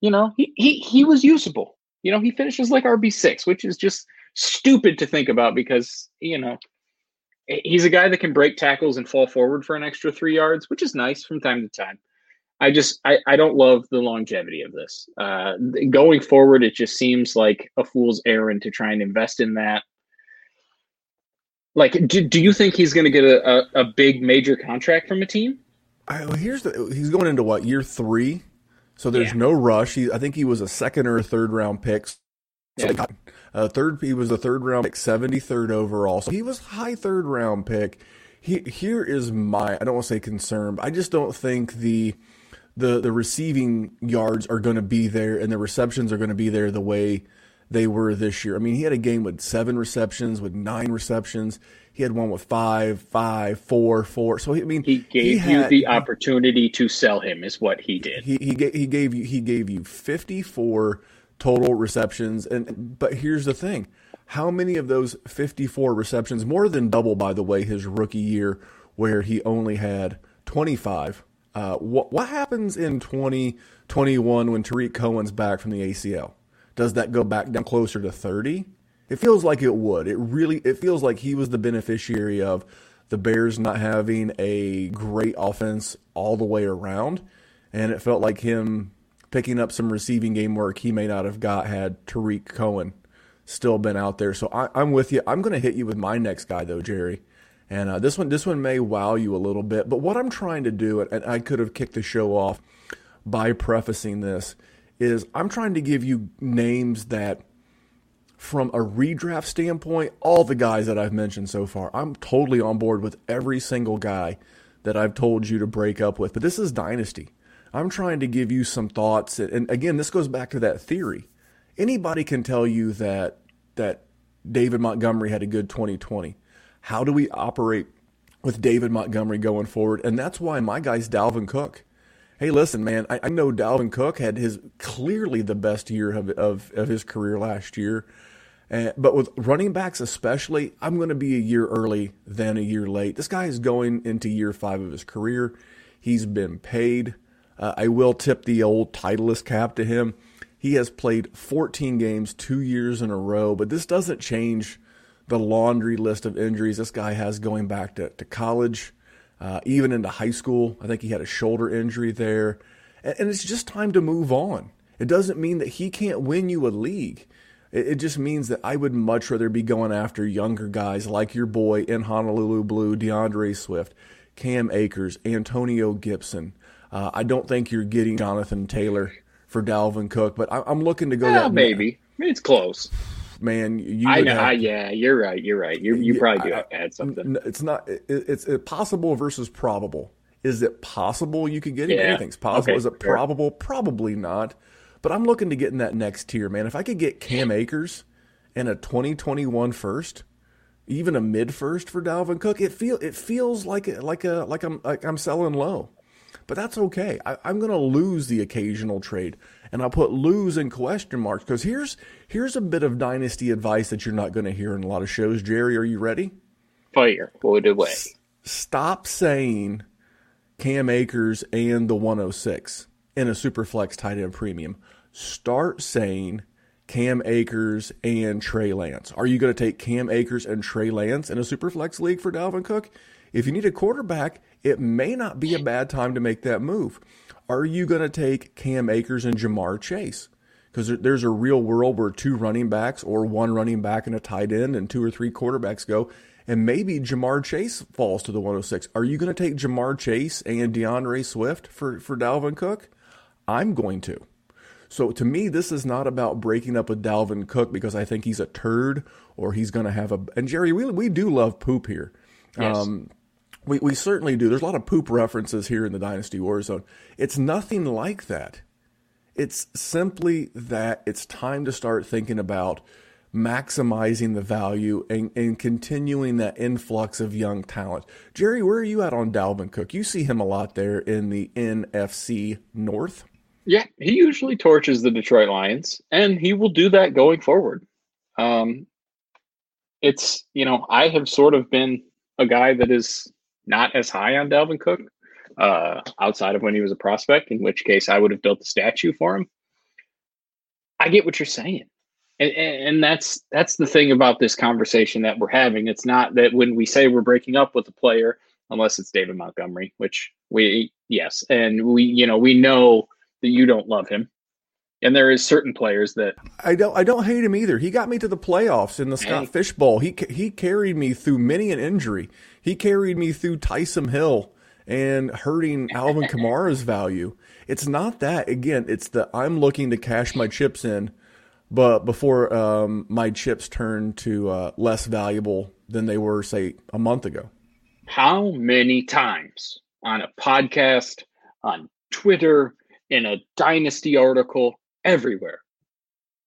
You know, he was usable. You know, he finishes like RB6, which is just stupid to think about because, you know, he's a guy that can break tackles and fall forward for an extra 3 yards, which is nice from time to time. I just, I don't love the longevity of this. Going forward, it just seems like a fool's errand to try and invest in that. Like, do you think he's going to get a big major contract from a team? He's going into what, year 3? So there's no rush. I think he was a second or a third round pick. So he was a third round pick, 73rd overall. So he was high third round pick. Here is my, I don't want to say concern, but I just don't think the receiving yards are going to be there and the receptions are going to be there the way they were this year. I mean, he had a game with 7 receptions, with 9 receptions. He had one with 5, 5, 4, 4. So I mean, he gave you the opportunity to sell him, is what he did. He gave you 54 total receptions, but here's the thing: how many of those 54 receptions, more than double, by the way, his rookie year where he only had 25? What happens in 2021 when Tariq Cohen's back from the ACL? Does that go back down closer to 30? It feels like it would. It feels like he was the beneficiary of the Bears not having a great offense all the way around, and it felt like him picking up some receiving game work he may not have got had Tariq Cohen still been out there. So I'm with you. I'm going to hit you with my next guy, though, Jerry. And this one may wow you a little bit, but what I'm trying to do, and I could have kicked the show off by prefacing this, is I'm trying to give you names that, from a redraft standpoint, all the guys that I've mentioned so far, I'm totally on board with every single guy that I've told you to break up with. But this is Dynasty. I'm trying to give you some thoughts. And again, this goes back to that theory. Anybody can tell you that David Montgomery had a good 2020. How do we operate with David Montgomery going forward? And that's why my guy's Dalvin Cook. Hey, listen, man, I know Dalvin Cook had his clearly the best year of his career last year. But with running backs especially, I'm going to be a year early than a year late. This guy is going into year 5 of his career. He's been paid. I will tip the old Titleist cap to him. He has played 14 games 2 years in a row, but this doesn't change the laundry list of injuries this guy has going back to college. Even into high school, I think he had a shoulder injury there. And it's just time to move on. It doesn't mean that he can't win you a league. It just means that I would much rather be going after younger guys like your boy in Honolulu Blue, DeAndre Swift, Cam Akers, Antonio Gibson. I don't think you're getting Jonathan Taylor for Dalvin Cook, but I'm looking to go that maybe. It's close. Man, you're right. You probably do have to add something. It's not. It's possible versus probable. Is it possible you could get him? Anything's possible. Okay, is it probable? Probably not. But I'm looking to get in that next tier, man. If I could get Cam Akers and a 2021 first, even a mid first for Dalvin Cook, it feels like I'm selling low. But that's okay. I'm going to lose the occasional trade, and I'll put lose in question marks because here's a bit of dynasty advice that you're not going to hear in a lot of shows. Jerry, are you ready? Fire. What do we? Stop saying Cam Akers and the 106 in a super flex tight end premium. Start saying Cam Akers and Trey Lance. Are you going to take Cam Akers and Trey Lance in a super flex league for Dalvin Cook? If you need a quarterback, it may not be a bad time to make that move. Are you going to take Cam Akers and Jamar Chase? Because there's a real world where 2 running backs or 1 running back and a tight end and 2 or 3 quarterbacks go, and maybe Jamar Chase falls to the 106. Are you going to take Jamar Chase and DeAndre Swift for Dalvin Cook? I'm going to. So to me, this is not about breaking up with Dalvin Cook because I think he's a turd or he's going to have a... And Jerry, we do love poop here. Yes. We certainly do. There's a lot of poop references here in the Dynasty Warzone. It's nothing like that. It's simply that it's time to start thinking about maximizing the value and continuing that influx of young talent. Jerry, where are you at on Dalvin Cook? You see him a lot there in the NFC North. Yeah, he usually torches the Detroit Lions, and he will do that going forward. It's, you know, I have sort of been a guy that is not as high on Dalvin Cook outside of when he was a prospect, in which case I would have built a statue for him. I get what you're saying. And that's the thing about this conversation that we're having. It's not that when we say we're breaking up with a player, unless it's David Montgomery, which we know that you don't love him. And there is certain players that I don't hate him either. He got me to the playoffs in the Scott Fish Bowl. He carried me through many an injury. He carried me through Tyson Hill and hurting Alvin Kamara's value. It's not that. Again, it's the I'm looking to cash my chips in, but before my chips turn to less valuable than they were, say, a month ago. How many times on a podcast, on Twitter, in a Dynasty article, everywhere?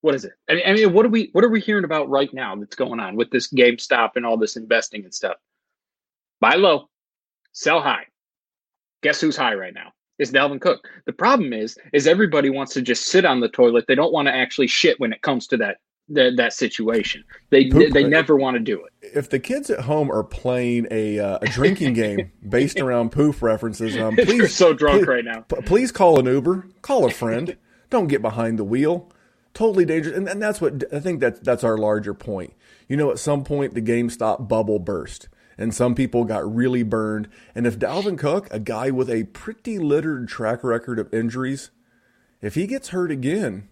What is it? I mean, what are we hearing about right now that's going on with this GameStop and all this investing and stuff? Buy low, sell high. Guess who's high right now? It's Dalvin Cook. The problem is everybody wants to just sit on the toilet. They don't want to actually shit when it comes to that situation. They never want to do it. If the kids at home are playing a drinking game based around poof references, please, you're so drunk right now. Please call an Uber. Call a friend. Don't get behind the wheel. Totally dangerous. And that's what I think that's our larger point. You know, at some point the GameStop bubble burst. And some people got really burned. And if Dalvin Cook, a guy with a pretty littered track record of injuries, if he gets hurt again,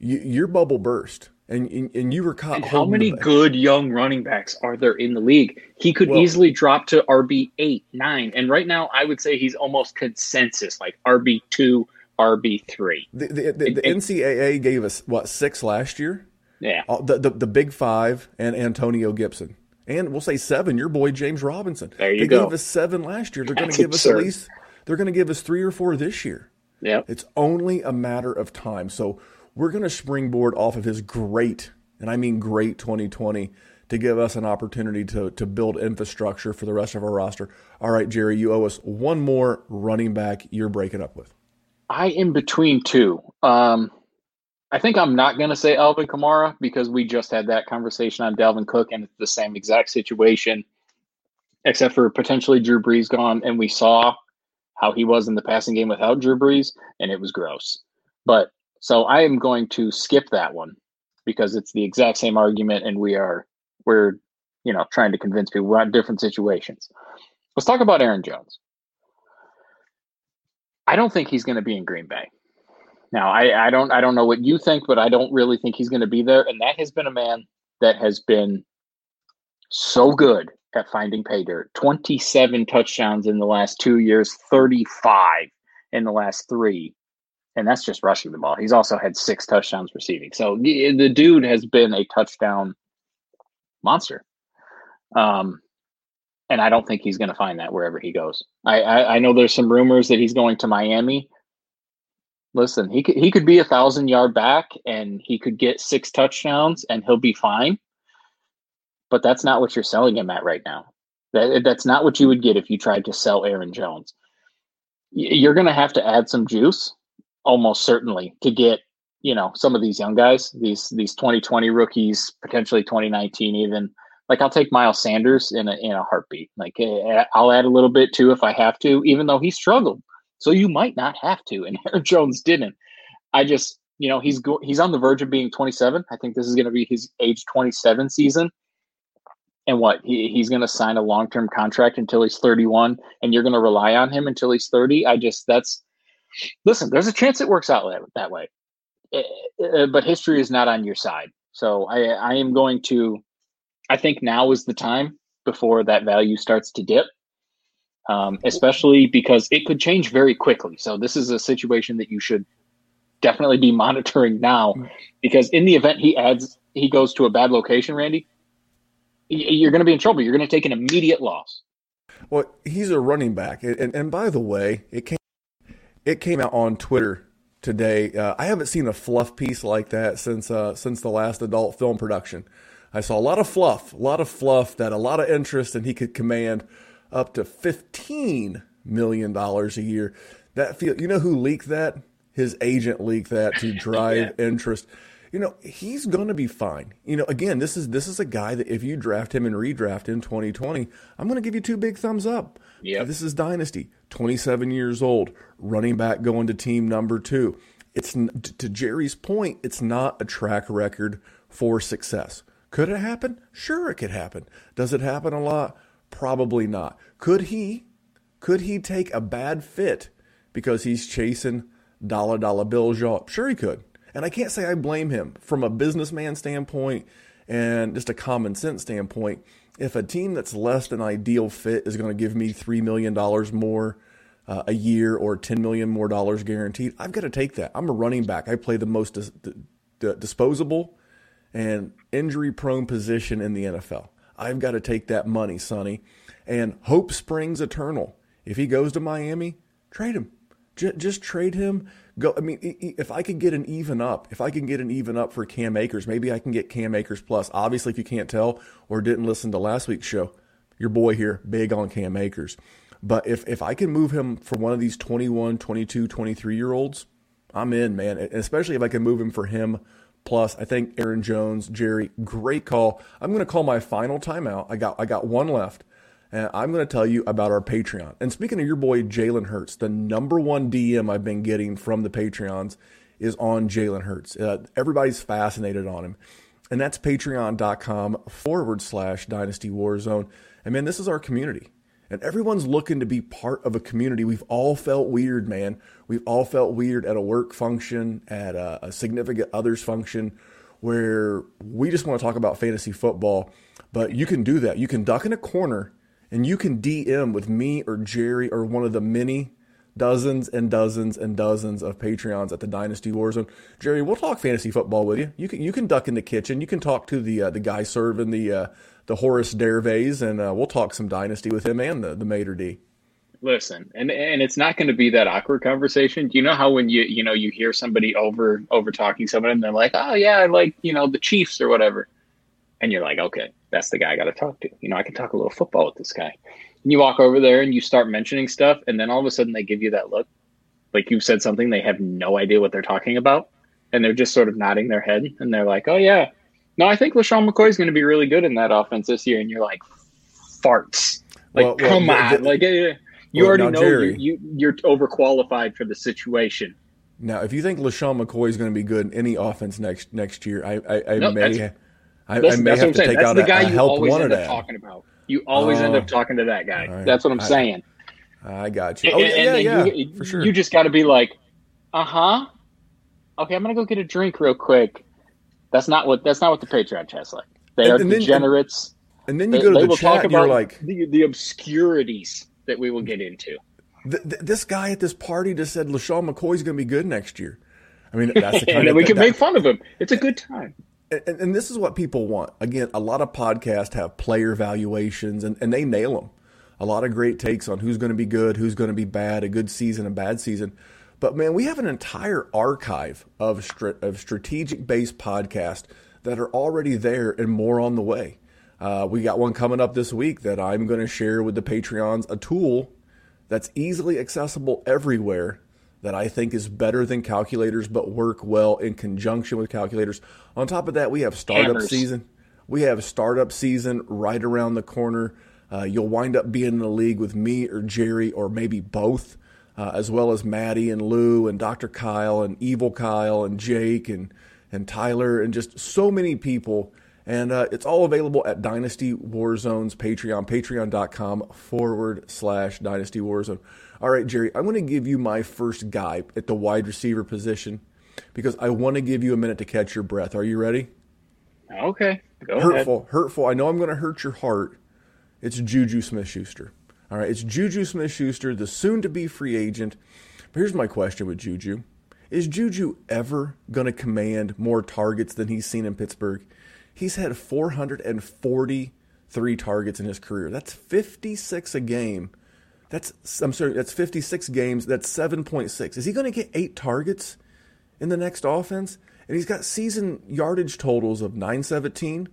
your bubble burst. And you were caught. And how many good young running backs are there in the league? He could easily drop to RB8, 9. And right now I would say he's almost consensus, like RB2, RB3. The NCAA gave us, 6 last year? Yeah. The Big Five and Antonio Gibson. And we'll say 7, your boy James Robinson. There you go. They gave us 7 last year. They're going to give us at least. They're going to give us 3 or 4 this year. Yeah, it's only a matter of time. So we're going to springboard off of his great, and I mean great, 2020 to give us an opportunity to build infrastructure for the rest of our roster. All right, Jerry, you owe us one more running back you're breaking up with. I am between 2. I think I'm not going to say Alvin Kamara because we just had that conversation on Dalvin Cook and it's the same exact situation, except for potentially Drew Brees gone. And we saw how he was in the passing game without Drew Brees, and it was gross. But so I am going to skip that one because it's the exact same argument. And we're trying to convince people we're on different situations. Let's talk about Aaron Jones. I don't think he's going to be in Green Bay. Now, I don't know what you think, but I don't really think he's going to be there. And that has been a man that has been so good at finding pay dirt. 27 touchdowns in the last 2 years, 35 in the last 3. And that's just rushing the ball. He's also had 6 touchdowns receiving. So the dude has been a touchdown monster. And I don't think he's going to find that wherever he goes. I know there's some rumors that he's going to Miami. Listen, he could be 1,000-yard back and he could get 6 touchdowns and he'll be fine. But that's not what you're selling him at right now. That's not what you would get if you tried to sell Aaron Jones. You're going to have to add some juice, almost certainly, to get, some of these young guys, these 2020 rookies, potentially 2019 even. Like, I'll take Miles Sanders in a heartbeat. Like, I'll add a little bit too if I have to, even though he struggled. So you might not have to, and Aaron Jones didn't. I just, he's on the verge of being 27. I think this is going to be his age 27 season. And he's going to sign a long-term contract until he's 31, and you're going to rely on him until he's 30. Listen, there's a chance it works out that way. But history is not on your side. So I think now is the time before that value starts to dip. especially because it could change very quickly. So this is a situation that you should definitely be monitoring now, because in the event he goes to a bad location, Randy, you're going to be in trouble. You're going to take an immediate loss. Well, he's a running back. And by the way, it came out on Twitter today. I haven't seen a fluff piece like that since the last adult film production. I saw a lot of fluff that a lot of interest, and he could command up to $15 million a year. You know who leaked that? His agent leaked that to drive interest. You know, he's going to be fine. You know, again, this is a guy that if you draft him and redraft in 2020, I'm going to give you two big thumbs up. Yeah, this is Dynasty, 27 years old, running back going to team number 2. It's, to Jerry's point, it's not a track record for success. Could it happen? Sure, it could happen. Does it happen a lot? Probably not. Could he take a bad fit because he's chasing dollar bills, y'all? Sure he could. And I can't say I blame him. From a businessman standpoint and just a common sense standpoint, if a team that's less than ideal fit is going to give me $3 million more a year or $10 million more dollars guaranteed, I've got to take that. I'm a running back. I play the most disposable and injury-prone position in the NFL. I've got to take that money, Sonny. And hope springs eternal. If he goes to Miami, trade him. Just trade him. Go. I mean, if I can get an even up for Cam Akers, maybe I can get Cam Akers plus. Obviously, if you can't tell or didn't listen to last week's show, your boy here, big on Cam Akers. But if I can move him for one of these 21, 22, 23-year-olds, I'm in, man. And especially if I can move him for him plus. I think Aaron Jones, Jerry, great call. I'm going to call my final timeout. I got one left, and I'm going to tell you about our Patreon. And speaking of your boy Jalen Hurts, the number one DM I've been getting from the Patreons is on Jalen Hurts. Everybody's fascinated on him. And that's patreon.com/Dynasty Warzone. And, man, this is our community. And everyone's looking to be part of a community. We've all felt weird, man. We've all felt weird at a work function, at a significant other's function, where we just want to talk about fantasy football. But you can do that. You can duck in a corner, and you can DM with me or Jerry or one of the many dozens and dozens and dozens of Patreons at the Dynasty Warzone. Jerry, we'll talk fantasy football with you. You can duck in the kitchen. You can talk to the guy serving the Horace Dervays, and we'll talk some Dynasty with him and the Mater D. Listen, and it's not going to be that awkward conversation. Do you know how when you hear somebody over talking someone and they're like, oh yeah, I like, the Chiefs or whatever. And you're like, okay, that's the guy I got to talk to. I can talk a little football with this guy. And you walk over there and you start mentioning stuff, and then all of a sudden they give you that look. Like you've said something, they have no idea what they're talking about. And they're just sort of nodding their head. And they're like, oh yeah. No, I think LeSean McCoy is going to be really good in that offense this year. And you're like, farts. Like, well, come on. You already know Jerry, you're overqualified for the situation. Now, if you think LeSean McCoy is going to be good in any offense next year, I may have to take out a help wanted ad. You always end up talking to that guy. Right. That's what I'm saying. I got you. For sure. You just got to be like, uh-huh. Okay, I'm going to go get a drink real quick. That's not what the Patreon chat's like. They are degenerates. And then you go to the chat and you're like... The obscurities that we will get into. This guy at this party just said LeSean McCoy's going to be good next year. I mean, that's the kind and then we can make fun of him. It's a good time. And this is what people want. Again, a lot of podcasts have player valuations, and they nail them. A lot of great takes on who's going to be good, who's going to be bad, a good season, a bad season. But, man, we have an entire archive of strategic-based podcasts that are already there and more on the way. We got one coming up this week that I'm going to share with the Patreons, a tool that's easily accessible everywhere that I think is better than calculators but work well in conjunction with calculators. On top of that, we have startup season. We have startup season right around the corner. You'll wind up being in the league with me or Jerry or maybe both. As well as Maddie and Lou and Dr. Kyle and Evil Kyle and Jake and Tyler and just so many people. And it's all available at Dynasty Warzone's Patreon, patreon.com/Dynasty Warzone. All right, Jerry, I'm going to give you my first guy at the wide receiver position because I want to give you a minute to catch your breath. Are you ready? Okay, go ahead. Hurtful. I know I'm going to hurt your heart. It's Juju Smith-Schuster. All right, it's Juju Smith-Schuster, the soon-to-be free agent. But here's my question with Juju. Is Juju ever going to command more targets than he's seen in Pittsburgh? He's had 443 targets in his career. That's 56 a game. That's 56 games. That's 7.6. Is he going to get 8 targets in the next offense? And he's got season yardage totals of 917,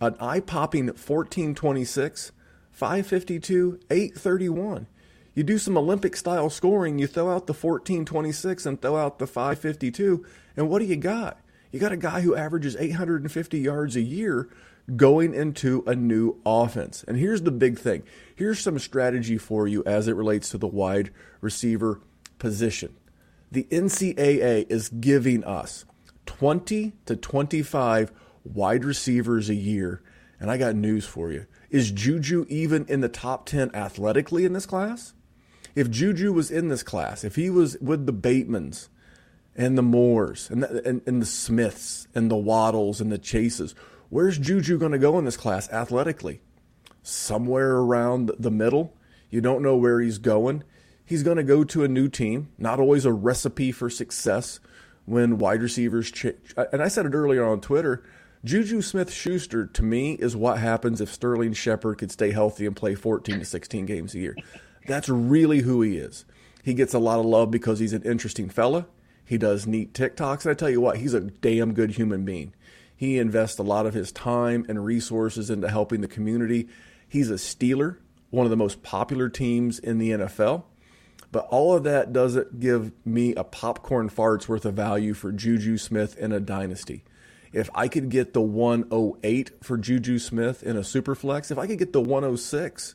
an eye-popping 1426, 552, 831. You do some Olympic-style scoring, you throw out the 1426 and throw out the 552, and what do you got? You got a guy who averages 850 yards a year going into a new offense. And here's the big thing. Here's some strategy for you as it relates to the wide receiver position. The NCAA is giving us 20 to 25 wide receivers a year. And I got news for you. Is Juju even in the top 10 athletically in this class? If Juju was in this class, if he was with the Batemans and the Moores and the Smiths and the Waddles and the Chases, where's Juju going to go in this class athletically? Somewhere around the middle. You don't know where he's going. He's going to go to a new team, not always a recipe for success when wide receivers change. And I said it earlier on Twitter, Juju Smith-Schuster, to me, is what happens if Sterling Shepard could stay healthy and play 14 to 16 games a year. That's really who he is. He gets a lot of love because he's an interesting fella. He does neat TikToks. And I tell you what, he's a damn good human being. He invests a lot of his time and resources into helping the community. He's a Steeler, one of the most popular teams in the NFL. But all of that doesn't give me a popcorn fart's worth of value for Juju Smith in a dynasty. If I could get the 108 for Juju Smith in a superflex, if I could get the 106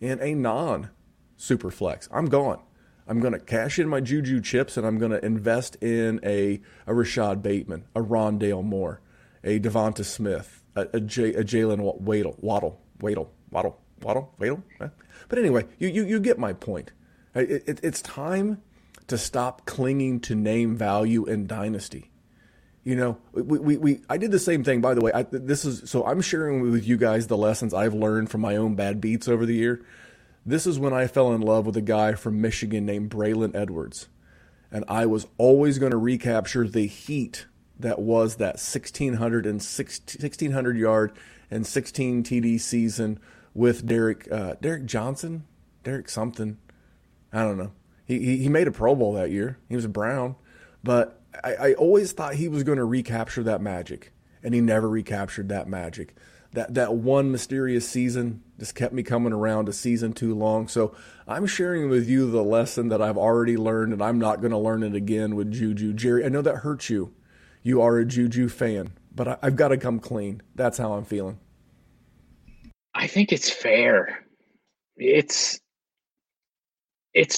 in a non-superflex, I'm gone. I'm going to cash in my Juju chips and I'm going to invest in a Rashad Bateman, a Rondale Moore, a Devonta Smith, a Jalen Waddle. But anyway, you get my point. It's time to stop clinging to name value in Dynasty. You know, I did the same thing, by the way. So I'm sharing with you guys the lessons I've learned from my own bad beats over the year. This is when I fell in love with a guy from Michigan named Braylon Edwards. And I was always going to recapture the heat that was that 1,600 yard and 16 TD season with Derek Johnson, Derek something. I don't know. He made a Pro Bowl that year. He was a Brown. But I always thought he was going to recapture that magic. And he never recaptured that magic. That one mysterious season just kept me coming around a season too long. So I'm sharing with you the lesson that I've already learned, and I'm not going to learn it again with Juju. Jerry, I know that hurts you. You are a Juju fan. But I've got to come clean. That's how I'm feeling. I think it's fair. It's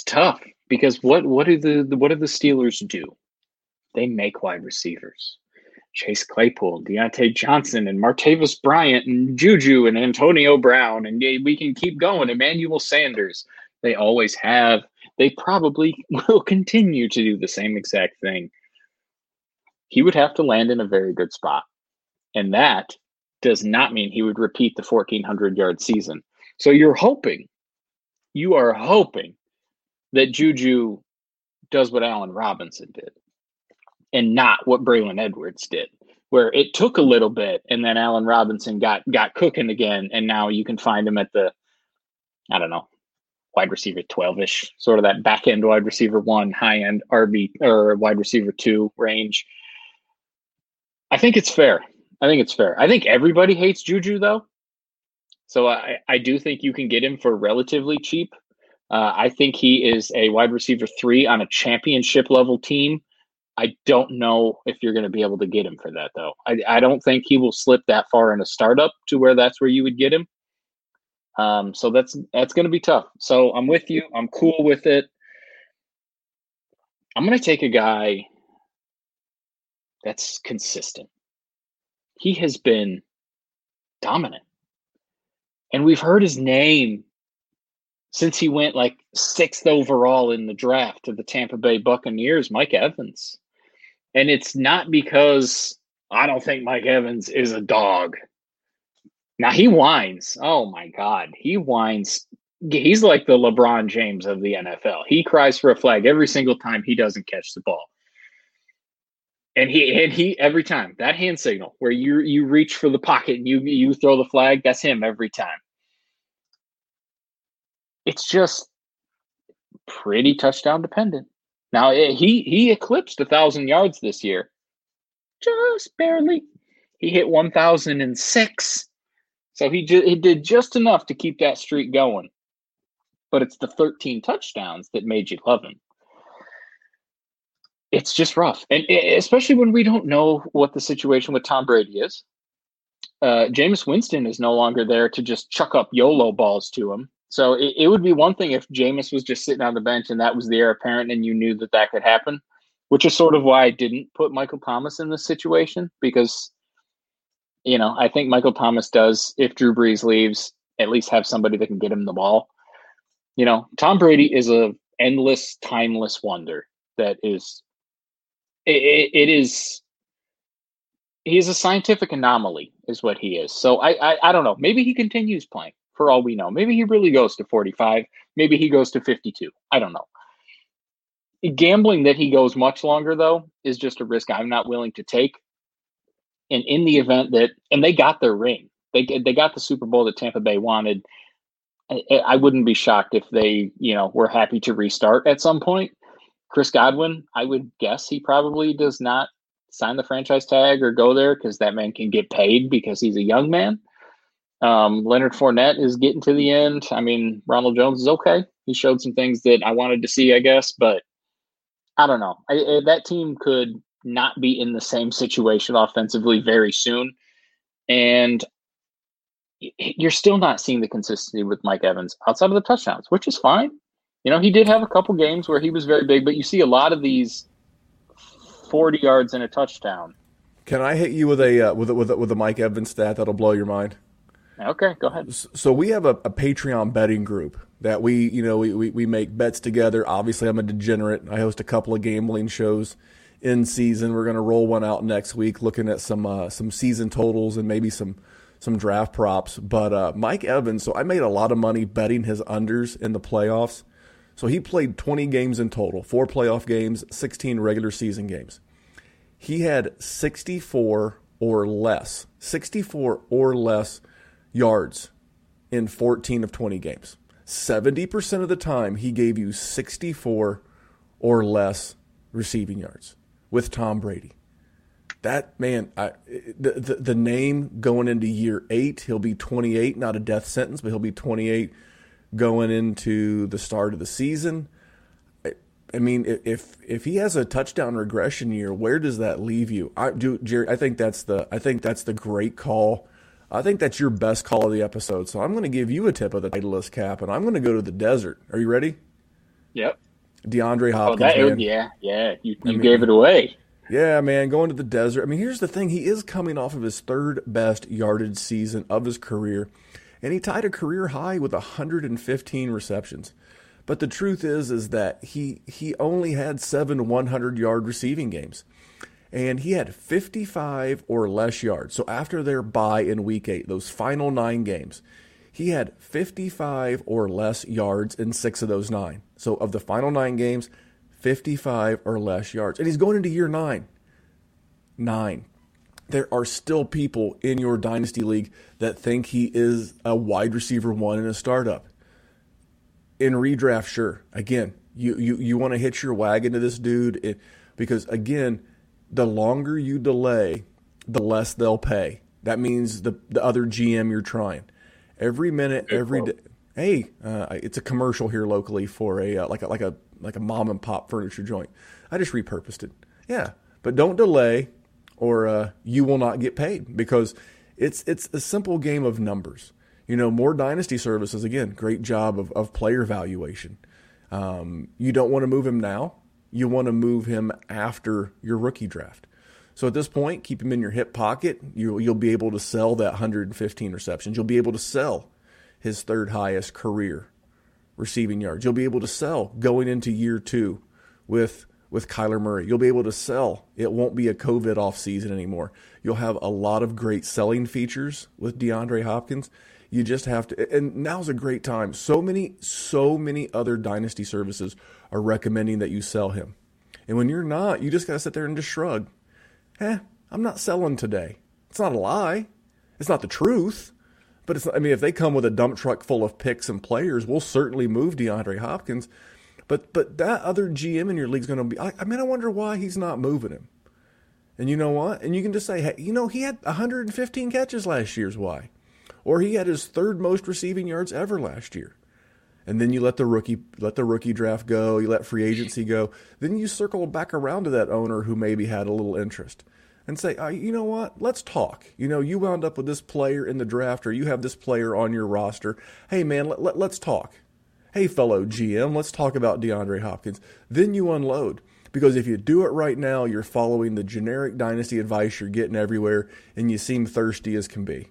tough because what do the Steelers do? They make wide receivers. Chase Claypool, Deontay Johnson, and Martavis Bryant, and Juju, and Antonio Brown, and we can keep going. Emmanuel Sanders. They always have. They probably will continue to do the same exact thing. He would have to land in a very good spot. And that does not mean he would repeat the 1,400-yard season. So you are hoping that Juju does what Allen Robinson did and not what Braylon Edwards did, where it took a little bit and then Allen Robinson got cooking again. And now you can find him at the, I don't know, wide receiver 12-ish, sort of that back end wide receiver 1, high end RB or wide receiver 2 range. I think it's fair. I think everybody hates Juju though. So I do think you can get him for relatively cheap. I think he is a wide receiver 3 on a championship level team. I don't know if you're going to be able to get him for that, though. I don't think he will slip that far in a startup to where that's where you would get him. So that's going to be tough. So I'm with you. I'm cool with it. I'm going to take a guy that's consistent. He has been dominant. And we've heard his name since he went like 6th overall in the draft to the Tampa Bay Buccaneers, Mike Evans. And it's not because I don't think Mike Evans is a dog. Now he whines. Oh my God. He whines he's like the LeBron James of the NFL. He cries for a flag every single time he doesn't catch the ball. And he every time, that hand signal where you reach for the pocket and you throw the flag, that's him every time. It's just pretty touchdown dependent. Now he eclipsed 1,000 yards this year, just barely. He hit 1,006, so he did just enough to keep that streak going. But it's the 13 touchdowns that made you love him. It's just rough, and especially when we don't know what the situation with Tom Brady is. Jameis Winston is no longer there to just chuck up YOLO balls to him. So it would be one thing if Jameis was just sitting on the bench and that was the heir apparent and you knew that that could happen, which is sort of why I didn't put Michael Thomas in this situation because, you know, I think Michael Thomas does, if Drew Brees leaves, at least have somebody that can get him the ball. You know, Tom Brady is an endless, timeless wonder that is... He's a scientific anomaly is what he is. So I don't know. Maybe he continues playing for all we know. Maybe he really goes to 45. Maybe he goes to 52. I don't know. Gambling that he goes much longer, though, is just a risk I'm not willing to take. And in the event that – and they got their ring. They got the Super Bowl that Tampa Bay wanted. I wouldn't be shocked if they, you know, were happy to restart at some point. Chris Godwin, I would guess he probably does not sign the franchise tag or go there because that man can get paid because he's a young man. Leonard Fournette is getting to the end. I mean, Ronald Jones is okay. He showed some things that I wanted to see, I guess, but I don't know. That team could not be in the same situation offensively very soon. And you're still not seeing the consistency with Mike Evans outside of the touchdowns, which is fine. You know, he did have a couple games where he was very big, but you see a lot of these 40 yards and a touchdown. Can I hit you with a Mike Evans stat that'll blow your mind? Okay, go ahead. So we have a Patreon betting group that we make bets together. Obviously, I'm a degenerate. I host a couple of gambling shows in season. We're going to roll one out next week, looking at some season totals and maybe some draft props. But Mike Evans, so I made a lot of money betting his unders in the playoffs. So he played 20 games in total, 4 playoff games, 16 regular season games. He had 64 or less yards in 14 of 20 games. 70% of the time, he gave you 64 or less receiving yards with Tom Brady. That man, the name going into year 8, he'll be 28, not a death sentence, but he'll be 28 going into the start of the season. I mean, if he has a touchdown regression year, where does that leave you? Jerry, I think that's the great call. I think that's your best call of the episode. So I'm going to give you a tip of the Titleist cap, and I'm going to go to the desert. Are you ready? Yep. DeAndre Hopkins. Oh, man. Yeah. You gave it away. Yeah, man, going to the desert. I mean, here's the thing. He is coming off of his third best yardage season of his career. And he tied a career high with 115 receptions. But the truth is that he only had 7 100-yard receiving games. And he had 55 or less yards. So after their bye in Week 8, those final 9 games, he had 55 or less yards in 6 of those 9. So of the final 9 games, 55 or less yards. And he's going into year 9. 9. There are still people in your Dynasty League that think he is a wide receiver 1 in a startup. In redraft, sure. Again, you want to hitch your wagon to this dude because, again, the longer you delay, the less they'll pay. That means the other GM you're trying. Every minute, every day. Hey, it's a commercial here locally for a mom and pop furniture joint. I just repurposed it. Yeah, but don't delay. Or you will not get paid because it's a simple game of numbers. You know, more dynasty services, again, great job of player valuation. You don't want to move him now. You want to move him after your rookie draft. So at this point, keep him in your hip pocket. You'll be able to sell that 115 receptions. You'll be able to sell his third highest career receiving yards. You'll be able to sell going into year 2 with with Kyler Murray. You'll be able to sell. It won't be a COVID offseason anymore. You'll have a lot of great selling features with DeAndre Hopkins. You just have to, and now's a great time. So many other dynasty services are recommending that you sell him. And when you're not, you just got to sit there and just shrug. I'm not selling today. It's not a lie. It's not the truth. But it's, I mean, if they come with a dump truck full of picks and players, we'll certainly move DeAndre Hopkins. But that other GM in your league's going to be, I wonder why he's not moving him. And you know what? And you can just say, hey, you know, he had 115 catches last year's why. Or he had his third most receiving yards ever last year. And then you let the rookie draft go. You let free agency go. Then you circle back around to that owner who maybe had a little interest and say, you know what? Let's talk. You know, you wound up with this player in the draft or you have this player on your roster. Hey, man, let's talk. Hey, fellow GM, let's talk about DeAndre Hopkins. Then you unload. Because if you do it right now, you're following the generic dynasty advice you're getting everywhere, and you seem thirsty as can be.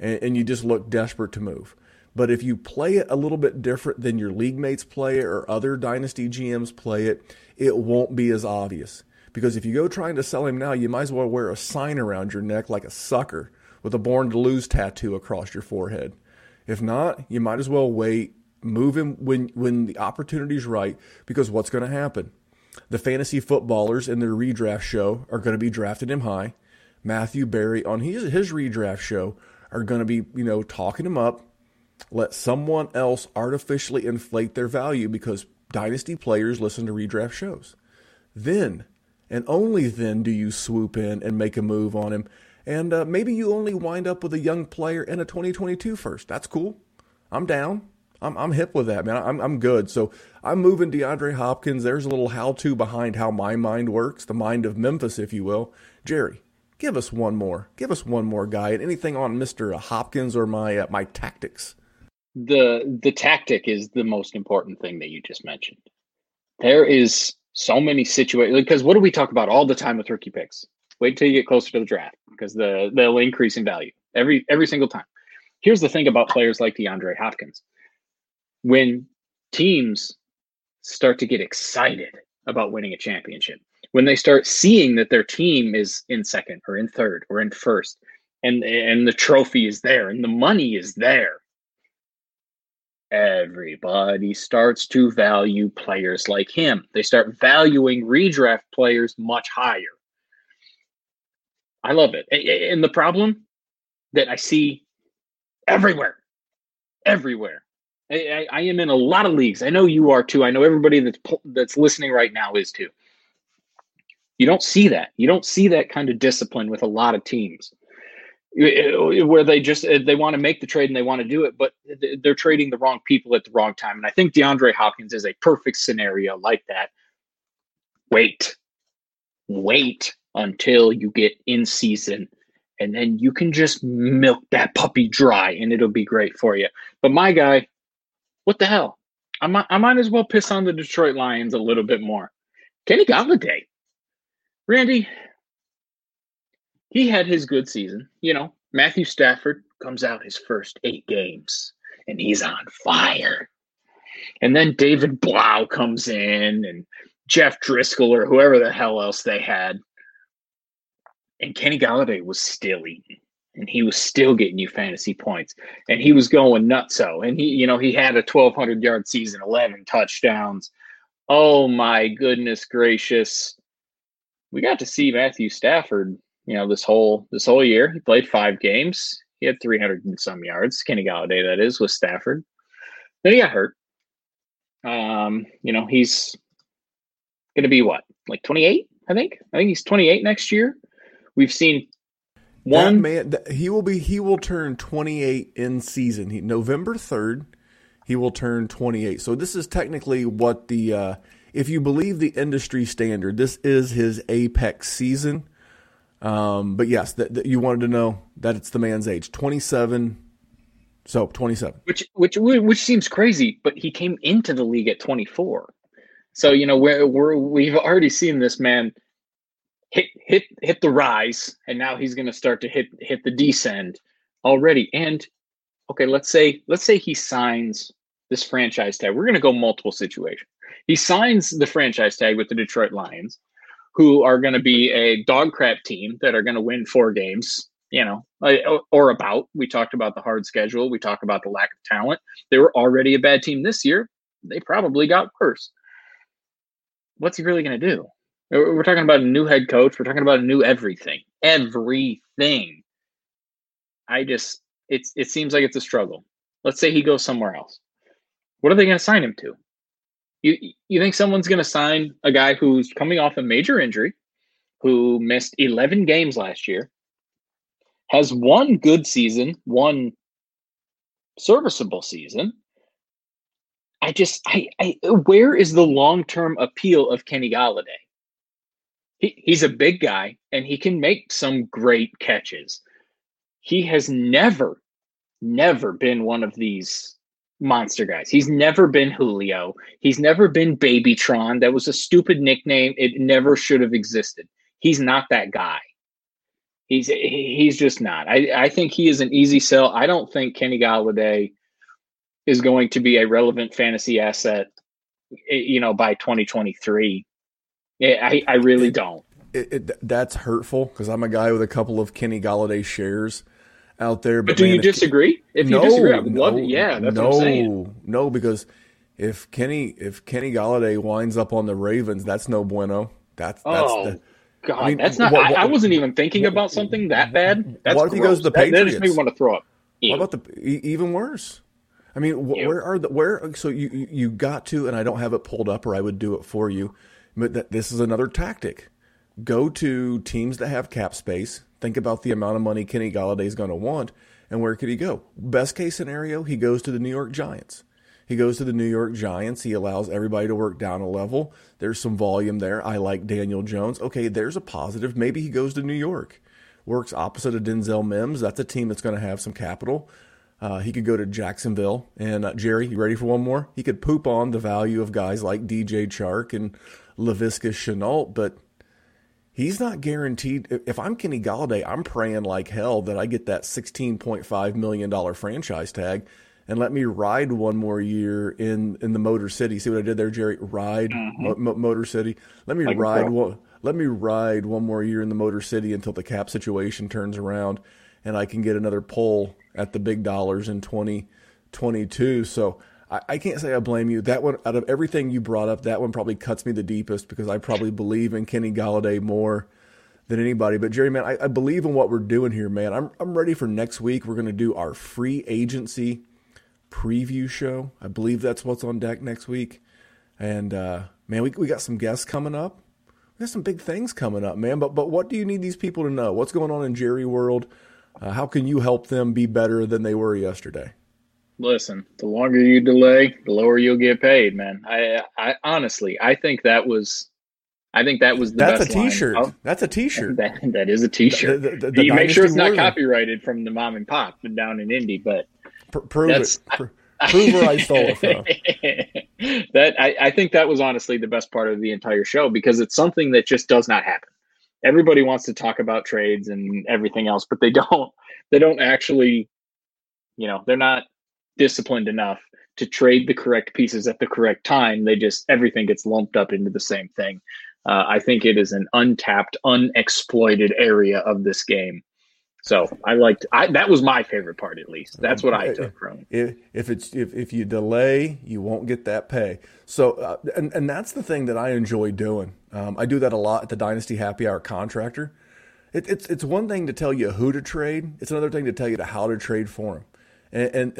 And you just look desperate to move. But if you play it a little bit different than your league mates play it or other dynasty GMs play it, it won't be as obvious. Because if you go trying to sell him now, you might as well wear a sign around your neck like a sucker with a Born to Lose tattoo across your forehead. If not, you might as well wait, move him when the opportunity's right, because what's going to happen? The fantasy footballers in their redraft show are going to be drafting him high. Matthew Berry on his redraft show are going to be, you know, talking him up. Let someone else artificially inflate their value because dynasty players listen to redraft shows. Then, and only then, do you swoop in and make a move on him. And maybe you only wind up with a young player and a 2022 first. That's cool. I'm down. I'm hip with that, man. I'm good. So I'm moving DeAndre Hopkins. There's a little how-to behind how my mind works, the mind of Memphis, if you will. Jerry, give us one more. Give us one more guy. And anything on Mr. Hopkins or my tactics. The tactic is the most important thing that you just mentioned. There is so many situations, because what do we talk about all the time with rookie picks? Wait until you get closer to the draft, because they'll increase in value every single time. Here's the thing about players like DeAndre Hopkins. When teams start to get excited about winning a championship, when they start seeing that their team is in second or in third or in first, and the trophy is there and the money is there, everybody starts to value players like him. They start valuing redraft players much higher. I love it. And the problem that I see everywhere. I am in a lot of leagues. I know you are too. I know everybody that's listening right now is too. You don't see that. You don't see that kind of discipline with a lot of teams, where they want to make the trade and they want to do it, but they're trading the wrong people at the wrong time. And I think DeAndre Hopkins is a perfect scenario like that. Wait until you get in season, and then you can just milk that puppy dry and it'll be great for you. But my guy, what the hell? I might as well piss on the Detroit Lions a little bit more. Kenny Golladay, Randy, he had his good season. You know, Matthew Stafford comes out his first 8 games, and he's on fire. And then David Blau comes in, and Jeff Driscoll or whoever the hell else they had. And Kenny Golladay was still eating, and he was still getting you fantasy points, and he was going nutso. And he had a 1,200-yard season, 11 touchdowns. Oh, my goodness gracious. We got to see Matthew Stafford. You know, this whole year, he played 5 games. He had 300 and some yards. Kenny Golladay, that is, with Stafford. Then he got hurt. You know, he's going to be what? Like 28, I think? I think he's 28 next year. We've seen one. That man, he will turn 28 in season. November 3rd, he will turn 28. So this is technically what the, if you believe the industry standard, this is his apex season. But yes, that you wanted to know that it's the man's age, 27. So 27, which seems crazy, but he came into the league at 24. So, you know, we've already seen this man hit the rise, and now he's going to start to hit the descend already. And okay, let's say he signs this franchise tag. We're going to go multiple situations. He signs the franchise tag with the Detroit Lions, who are going to be a dog crap team that are going to win 4 games, you know, or about. We talked about the hard schedule. We talked about the lack of talent. They were already a bad team this year. They probably got worse. What's he really going to do? We're talking about a new head coach. We're talking about a new everything. Everything. It seems like it's a struggle. Let's say he goes somewhere else. What are they going to sign him to? You think someone's going to sign a guy who's coming off a major injury, who missed 11 games last year, has one good season, one serviceable season? Where is the long-term appeal of Kenny Golladay? He's a big guy, and he can make some great catches. He has never been one of these monster guys. He's never been Julio. He's never been Babytron. That was a stupid nickname. It never should have existed. He's not that guy. He's just not. I think he is an easy sell. I don't think Kenny Golladay is going to be a relevant fantasy asset, you know, by 2023. I really don't. That's hurtful because I'm a guy with a couple of Kenny Golladay shares out there. But do you disagree? If you disagree, I would love it. Yeah, that's what I'm saying. No, because if Kenny Golladay winds up on the Ravens, that's no bueno. God, I mean, that's not. I wasn't even thinking about something that bad. That's what if he goes to the Patriots? That just made me want to throw up. What about even worse? I mean, where are the where? So you got to, and I don't have it pulled up, or I would do it for you. But this is another tactic. Go to teams that have cap space. Think about the amount of money Kenny Golladay is going to want, and where could he go? Best case scenario, he goes to the New York Giants. He goes to the New York Giants. He allows everybody to work down a level. There's some volume there. I like Daniel Jones. Okay, there's a positive. Maybe he goes to New York. Works opposite of Denzel Mims. That's a team that's going to have some capital. He could go to Jacksonville. And, Jerry, you ready for one more? He could poop on the value of guys like DJ Chark and Laviska Shenault, but he's not guaranteed. If I'm Kenny Golladay, I'm praying like hell that I get that $16.5 million franchise tag and let me ride one more year in the Motor City. See what I did there, Jerry? Ride Motor City. Let me ride one. Let me ride one more year in the Motor City until the cap situation turns around and I can get another pull at the big dollars in 2022. So I can't say I blame you. That one, out of everything you brought up, that one probably cuts me the deepest because I probably believe in Kenny Golladay more than anybody. But, Jerry, man, I believe in what we're doing here, man. I'm ready for next week. We're going to do our free agency preview show. I believe that's what's on deck next week. And, man, we got some guests coming up. We got some big things coming up, man. But what do you need these people to know? What's going on in Jerry World? How can you help them be better than they were yesterday? Listen, the longer you delay, the lower you'll get paid, man. I honestly, I think that was the best line. That's a t-shirt. That's a t-shirt. That is a t-shirt. You make sure it's not copyrighted from the mom and pop down in Indy, but prove it. Prove where I stole it from. I think that was honestly the best part of the entire show because it's something that just does not happen. Everybody wants to talk about trades and everything else, but they don't actually, you know, they're not disciplined enough to trade the correct pieces at the correct time. They just, everything gets lumped up into the same thing. I think it is an untapped, unexploited area of this game. So that was my favorite part, at least. That's what I took from it. If you delay, you won't get that pay. So, and that's the thing that I enjoy doing. I do that a lot at the Dynasty Happy Hour Contractor. It's one thing to tell you who to trade. It's another thing to tell you how to trade for them.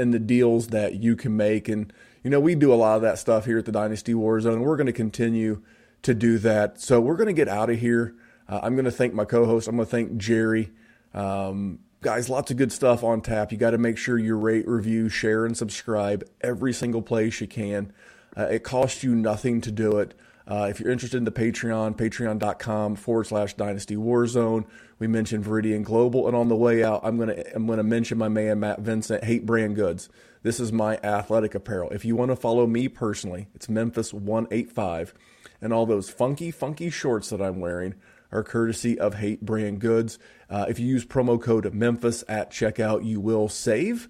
And the deals that you can make. And, you know, we do a lot of that stuff here at the Dynasty Warzone, and we're going to continue to do that. So we're going to get out of here. I'm going to thank my co-host. I'm going to thank Jerry. Guys, lots of good stuff on tap. You got to make sure you rate, review, share, and subscribe every single place you can. It costs you nothing to do it. If you're interested in the Patreon, patreon.com/Dynasty Warzone. We mentioned Viridian Global. And on the way out, I'm gonna mention my man, Matt Vincent, HVIII Brand Goods. This is my athletic apparel. If you want to follow me personally, it's Memphis 185. And all those funky, funky shorts that I'm wearing are courtesy of HVIII Brand Goods. If you use promo code Memphis at checkout, you will save.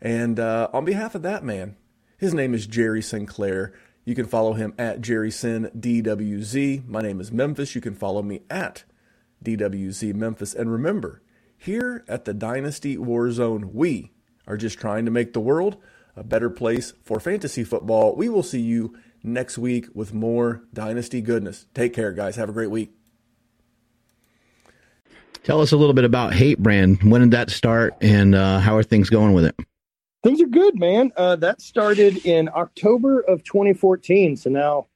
And on behalf of that man, his name is Jerry Sinclair. You can follow him at JerrySin DWZ. My name is Memphis. You can follow me at DWZMemphis. And remember, here at the Dynasty Warzone, we are just trying to make the world a better place for fantasy football. We will see you next week with more Dynasty goodness. Take care, guys. Have a great week. Tell us a little bit about HVIII Brand. When did that start, and how are things going with it? Things are good, man. That started in October of 2014. So now,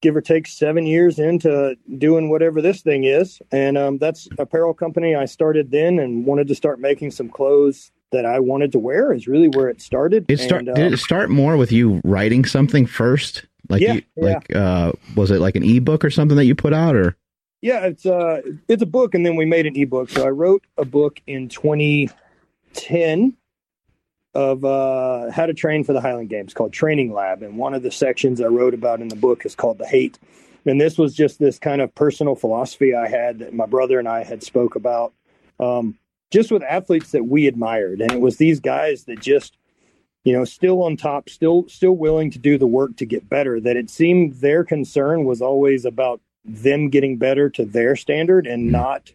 give or take 7 years into doing whatever this thing is. And that's apparel company I started then and wanted to start making some clothes that I wanted to wear is really where it started. Did it start more with you writing something first? Was it like an ebook or something that you put out, or? Yeah, it's a book, and then we made an ebook. So I wrote a book in 2010 of how to train for the Highland Games called Training Lab. And one of the sections I wrote about in the book is called The Hate. And this was just this kind of personal philosophy I had that my brother and I had spoke about just with athletes that we admired. And it was these guys that just, you know, still on top, still willing to do the work to get better, that it seemed their concern was always about them getting better to their standard and not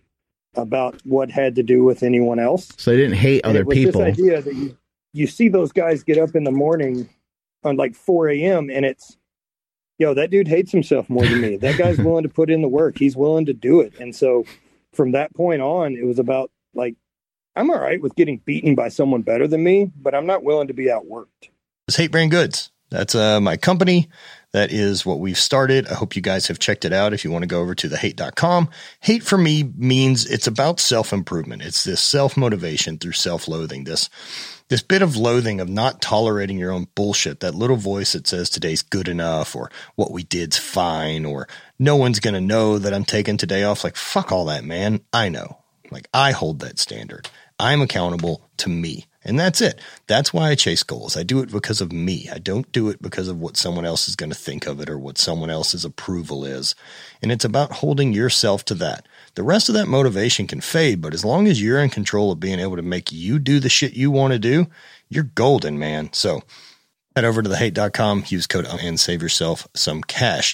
about what had to do with anyone else. So they didn't hate other people. This idea that you see those guys get up in the morning on like 4 a.m. and it's, yo, that dude hates himself more than me. That guy's willing to put in the work. He's willing to do it. And so from that point on, it was about like, I'm all right with getting beaten by someone better than me, but I'm not willing to be outworked. It's HVIII Brand Goods. That's my company. That is what we've started. I hope you guys have checked it out. If you want to go over to thehate.com, hate for me means it's about self-improvement. It's this self-motivation through self-loathing, this bit of loathing of not tolerating your own bullshit, that little voice that says today's good enough or what we did's fine or no one's going to know that I'm taking today off. Like, fuck all that, man. I know. Like, I hold that standard. I'm accountable to me. And that's it. That's why I chase goals. I do it because of me. I don't do it because of what someone else is going to think of it or what someone else's approval is. And it's about holding yourself to that. The rest of that motivation can fade, but as long as you're in control of being able to make you do the shit you want to do, you're golden, man. So head over to thehate.com, use code and save yourself some cash.